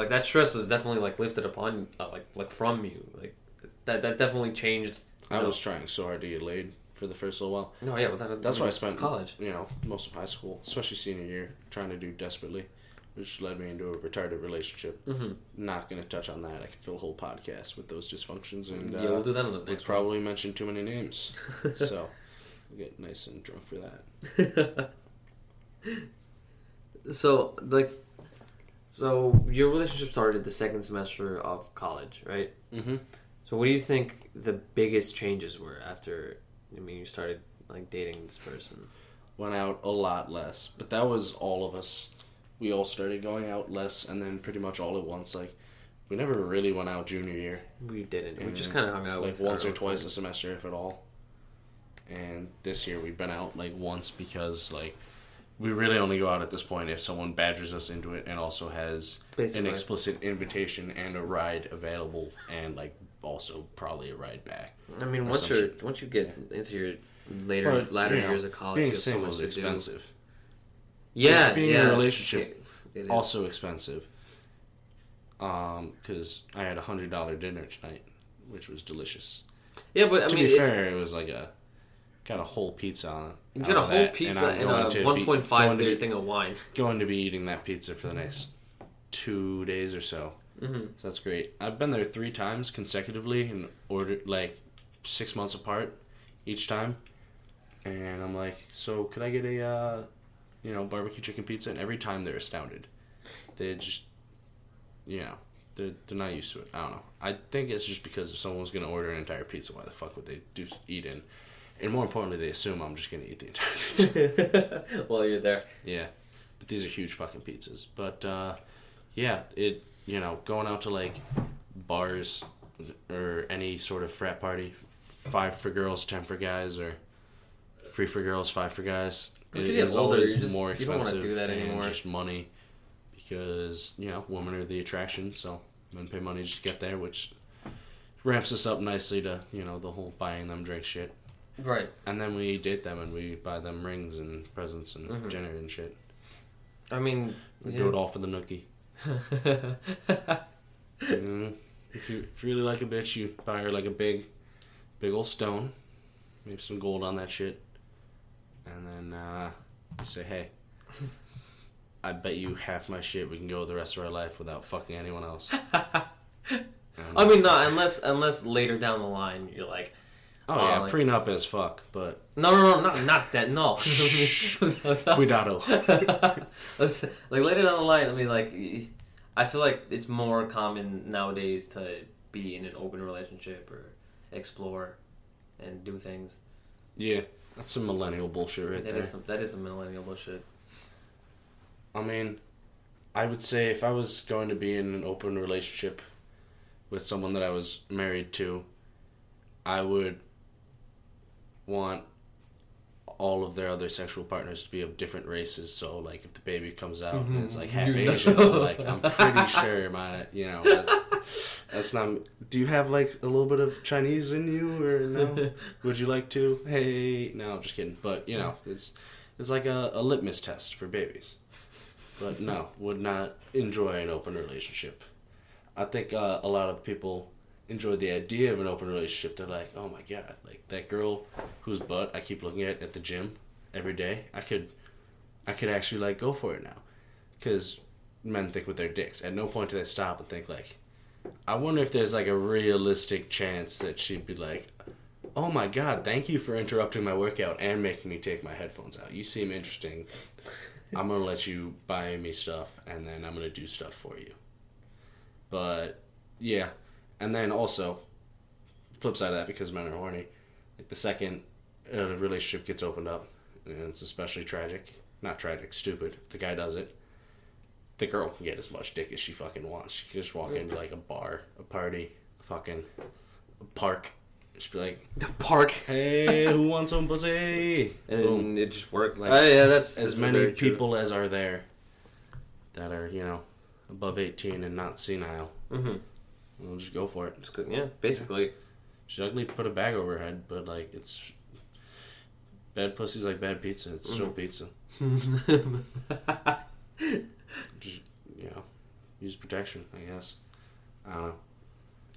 like that stress was definitely like lifted upon like from you like that definitely changed I was trying so hard to get laid for the first little while no yeah well, that's why I spent college you know most of high school especially senior year trying to do desperately which led me into a retarded relationship. Mm-hmm. Not going to touch on that. I could fill a whole podcast with those dysfunctions. And, yeah, we'll do that in the next one. We'll probably mention too many names. So we'll get nice and drunk for that. So your relationship started the second semester of college, right? Mm-hmm. So what do you think the biggest changes were after, I mean, you started like dating this person? Went out a lot less. But that was all of us. We all started going out less and then pretty much all at once. Like, we never really went out junior year. We didn't. We just kind of hung out like with once or twice a semester, if at all. And this year we've been out like once because like we really only go out at this point if someone badgers us into it and also has an explicit invitation and a ride available and, like, also probably a ride back. I mean, once you get into your latter years of college, being single is expensive. Yeah, being in a relationship is also expensive. Because I had a $100 dinner tonight, which was delicious. Yeah, but to be fair, it was like a got a whole pizza on it. You got a whole pizza and a 1.5-liter thing of wine. Going to be eating that pizza for the next 2 days or so. Mm-hmm. So that's great. I've been there 3 times consecutively and ordered like 6 months apart each time. And I'm like, so could I get a barbecue chicken pizza? And every time they're astounded. They just, you know, they're not used to it. I don't know. I think it's just because if someone's going to order an entire pizza, why the fuck would they eat in? And more importantly, they assume I'm just going to eat the entire pizza. While you're there. Yeah. But these are huge fucking pizzas. But, going out to, like, bars or any sort of frat party, 5 for girls, 10 for guys, or 3 for girls, 5 for guys. But you get older, more expensive. You don't want to do that anymore. Just money. Because, women are the attraction, so men pay money just to get there, which ramps us up nicely to, the whole buying them drink shit. Right. And then we date them and we buy them rings and presents and dinner and shit. I mean... We do it all for the nookie. If you really like a bitch, you buy her like a big old stone, maybe some gold on that shit, and then you say, hey, I bet you half my shit we can go the rest of our life without fucking anyone else. I mean, no, unless later down the line you're like... Oh, yeah, like, prenup as fuck, but... No, not that, no. Cuidado. Like, later down the line, I mean, like, I feel like it's more common nowadays to be in an open relationship or explore and do things. Yeah, that's some millennial bullshit right there. That is some millennial bullshit. I mean, I would say if I was going to be in an open relationship with someone that I was married to, I would... want all of their other sexual partners to be of different races, so like if the baby comes out and it's like half Asian, like I'm pretty sure that's not... Do you have like a little bit of Chinese in you or no? Would you like to? Hey, no, I'm just kidding. But it's like a litmus test for babies. But no, would not enjoy an open relationship. I think a lot of people enjoy the idea of an open relationship. They're like, oh my god, like that girl whose butt I keep looking at the gym every day, I could actually like go for it now, because men think with their dicks. At no point do they stop and think like, I wonder if there's like a realistic chance that she'd be like, oh my god, thank you for interrupting my workout and making me take my headphones out. You seem interesting. I'm gonna let you buy me stuff and then I'm gonna do stuff for you. But yeah. And then also, flip side of that, because men are horny, like the second a relationship gets opened up, and it's especially stupid, if the guy does it, the girl can get as much dick as she fucking wants. She can just walk into like a bar, a party, a fucking park. Just be like, the park. Hey, who wants some pussy? And boom. It just worked. Like, that's many people as are there that are, above 18 and not senile. Mm-hmm. We'll just go for it. It's good. Yeah, basically. Yeah. She's ugly, put a bag over her head, but, like, it's... Bad pussy's like bad pizza. It's still pizza. Just, use protection, I guess. I don't know.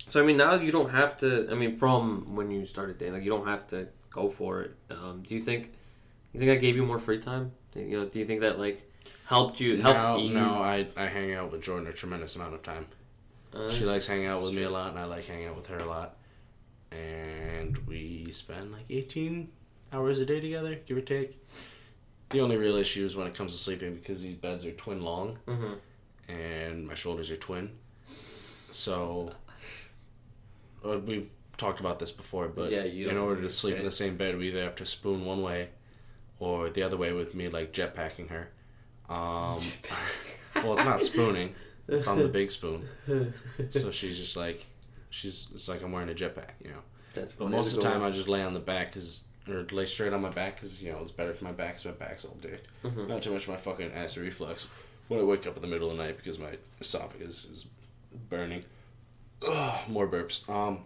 So, I mean, now you don't have to... I mean, from when you started dating, like, you don't have to go for it. Do you think... You think I gave you more free time? Do you think that, like, helped you... No, I hang out with Jordan a tremendous amount of time. She likes hanging out with me a lot, and I like hanging out with her a lot. And we spend like 18 hours a day together, give or take. The only real issue is when it comes to sleeping, because these beds are twin long, and my shoulders are twin. So, we've talked about this before, but in order to sleep in the same bed, we either have to spoon one way or the other way with me, like jetpacking her. Well, it's not spooning. On the big spoon. So she's just like, it's like I'm wearing a jetpack, That's funny. Most of the time I just lay on the back because or lay straight on my back because, you know, it's better for my back because my back's all dick. Mm-hmm. Not too much my fucking acid reflux when I wake up in the middle of the night because my esophagus is burning. Ugh, more burps.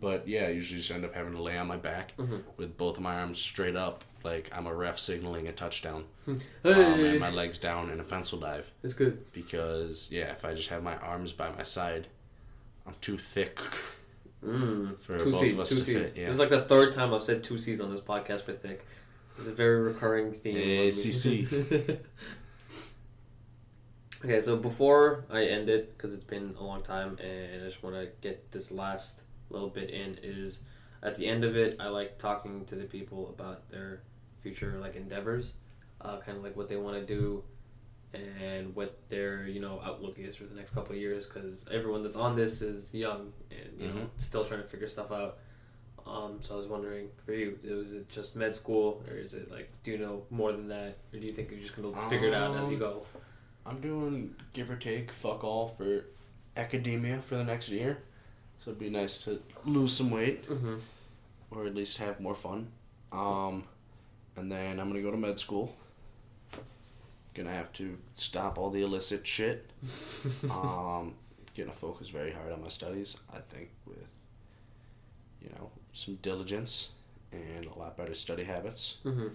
But yeah, I usually just end up having to lay on my back mm-hmm. with both of my arms straight up like I'm a ref signaling a touchdown. And my legs down in a pencil dive. It's good. Because, yeah, if I just have my arms by my side, I'm too thick. For two both C's, of us two to C's. Fit. Yeah. This is like the third time I've said two C's on this podcast for thick. It's a very recurring theme. ACC. Okay, so before I end it, because it's been a long time, and I just want to get this last little bit in, is at the end of it, I like talking to the people about their future like endeavors, kind of like what they want to do and what their, you know, outlook is for the next couple of years, because everyone that's on this is young and, you mm-hmm. know, still trying to figure stuff out. So I was wondering, for you, was it just med school, or is it like, do you know more than that, or do you think you're just going to figure it out as you go? I'm doing give or take fuck all for academia for the next year, so it'd be nice to lose some weight mm-hmm. or at least have more fun. And then I'm going to go to med school. Gonna have to stop all the illicit shit. Gonna focus very hard on my studies, I think, with, you know, some diligence and a lot better study habits. Mm-hmm.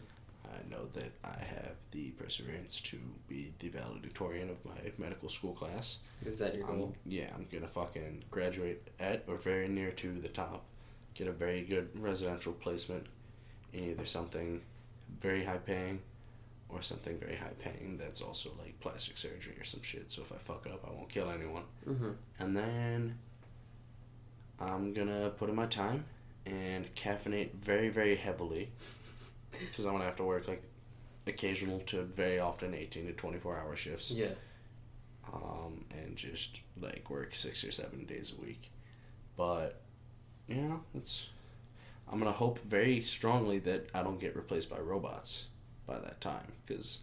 I know that I have the perseverance to be the valedictorian of my medical school class. Is that your goal? Yeah, I'm gonna fucking graduate at or very near to the top, get a very good residential placement in either something very high paying or something very high paying that's also like plastic surgery or some shit, so if I fuck up I won't kill anyone. Mm-hmm. And then I'm gonna put in my time and caffeinate very, very heavily because I'm gonna have to work like occasional to very often 18 to 24 hour shifts. Yeah. And just like work 6 or 7 days a week. But you know, it's, I'm gonna hope very strongly that I don't get replaced by robots by that time, because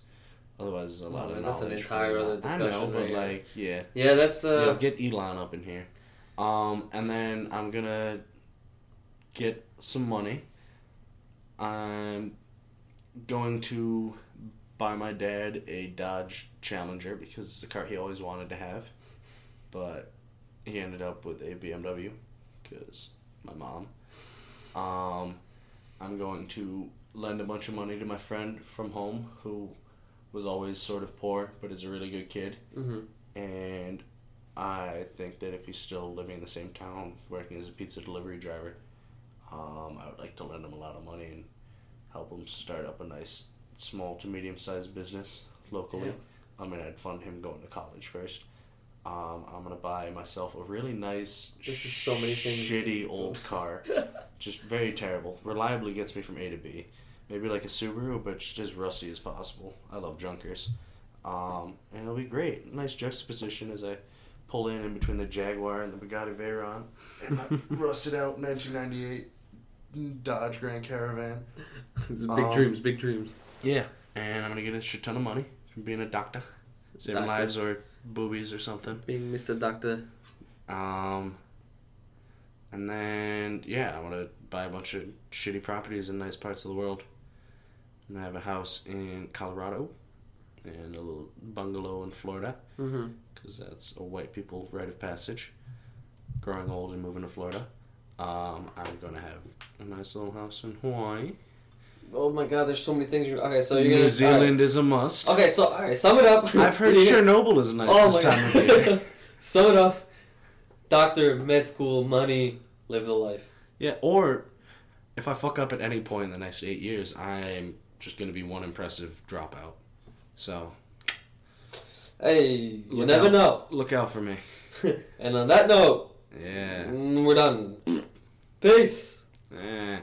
otherwise there's a lot of knowledge. That's an entire other discussion. I know, but right, like, yeah. Yeah, that's... get Elon up in here. And then I'm going to get some money. I'm going to buy my dad a Dodge Challenger, because it's the car he always wanted to have, but he ended up with a BMW, because my mom. I'm going to lend a bunch of money to my friend from home who was always sort of poor but is a really good kid. Mm-hmm. And I think that if he's still living in the same town working as a pizza delivery driver, I would like to lend him a lot of money and help him start up a nice small to medium sized business locally. Yeah. I mean, I'd fund him going to college first. I'm going to buy myself a really nice, shitty old car. Just very terrible. Reliably gets me from A to B. Maybe like a Subaru, but just as rusty as possible. I love junkers. And it'll be great. Nice juxtaposition as I pull in between the Jaguar and the Bugatti Veyron and my rusted out 1998 Dodge Grand Caravan. Big dreams. Yeah. And I'm going to get a shit ton of money from being a doctor. Saving lives or boobies or something. Being Mr. Doctor. And then, yeah, I want to buy a bunch of shitty properties in nice parts of the world. And I have a house in Colorado and a little bungalow in Florida. Mm-hmm. Because that's a white people rite of passage. Growing old and moving to Florida. I'm going to have a nice little house in Hawaii. Oh my God! There's so many things. Okay, so you're gonna. New Zealand is a must. Okay, so all right, sum it up. I've heard Chernobyl is nice this time of year. Sum it up. Doctor, med school, money, live the life. Yeah, or if I fuck up at any point in the next 8 years, I'm just gonna be one impressive dropout. So. Hey, you never know. Look out for me. And on that note. Yeah. We're done. Peace. Yeah.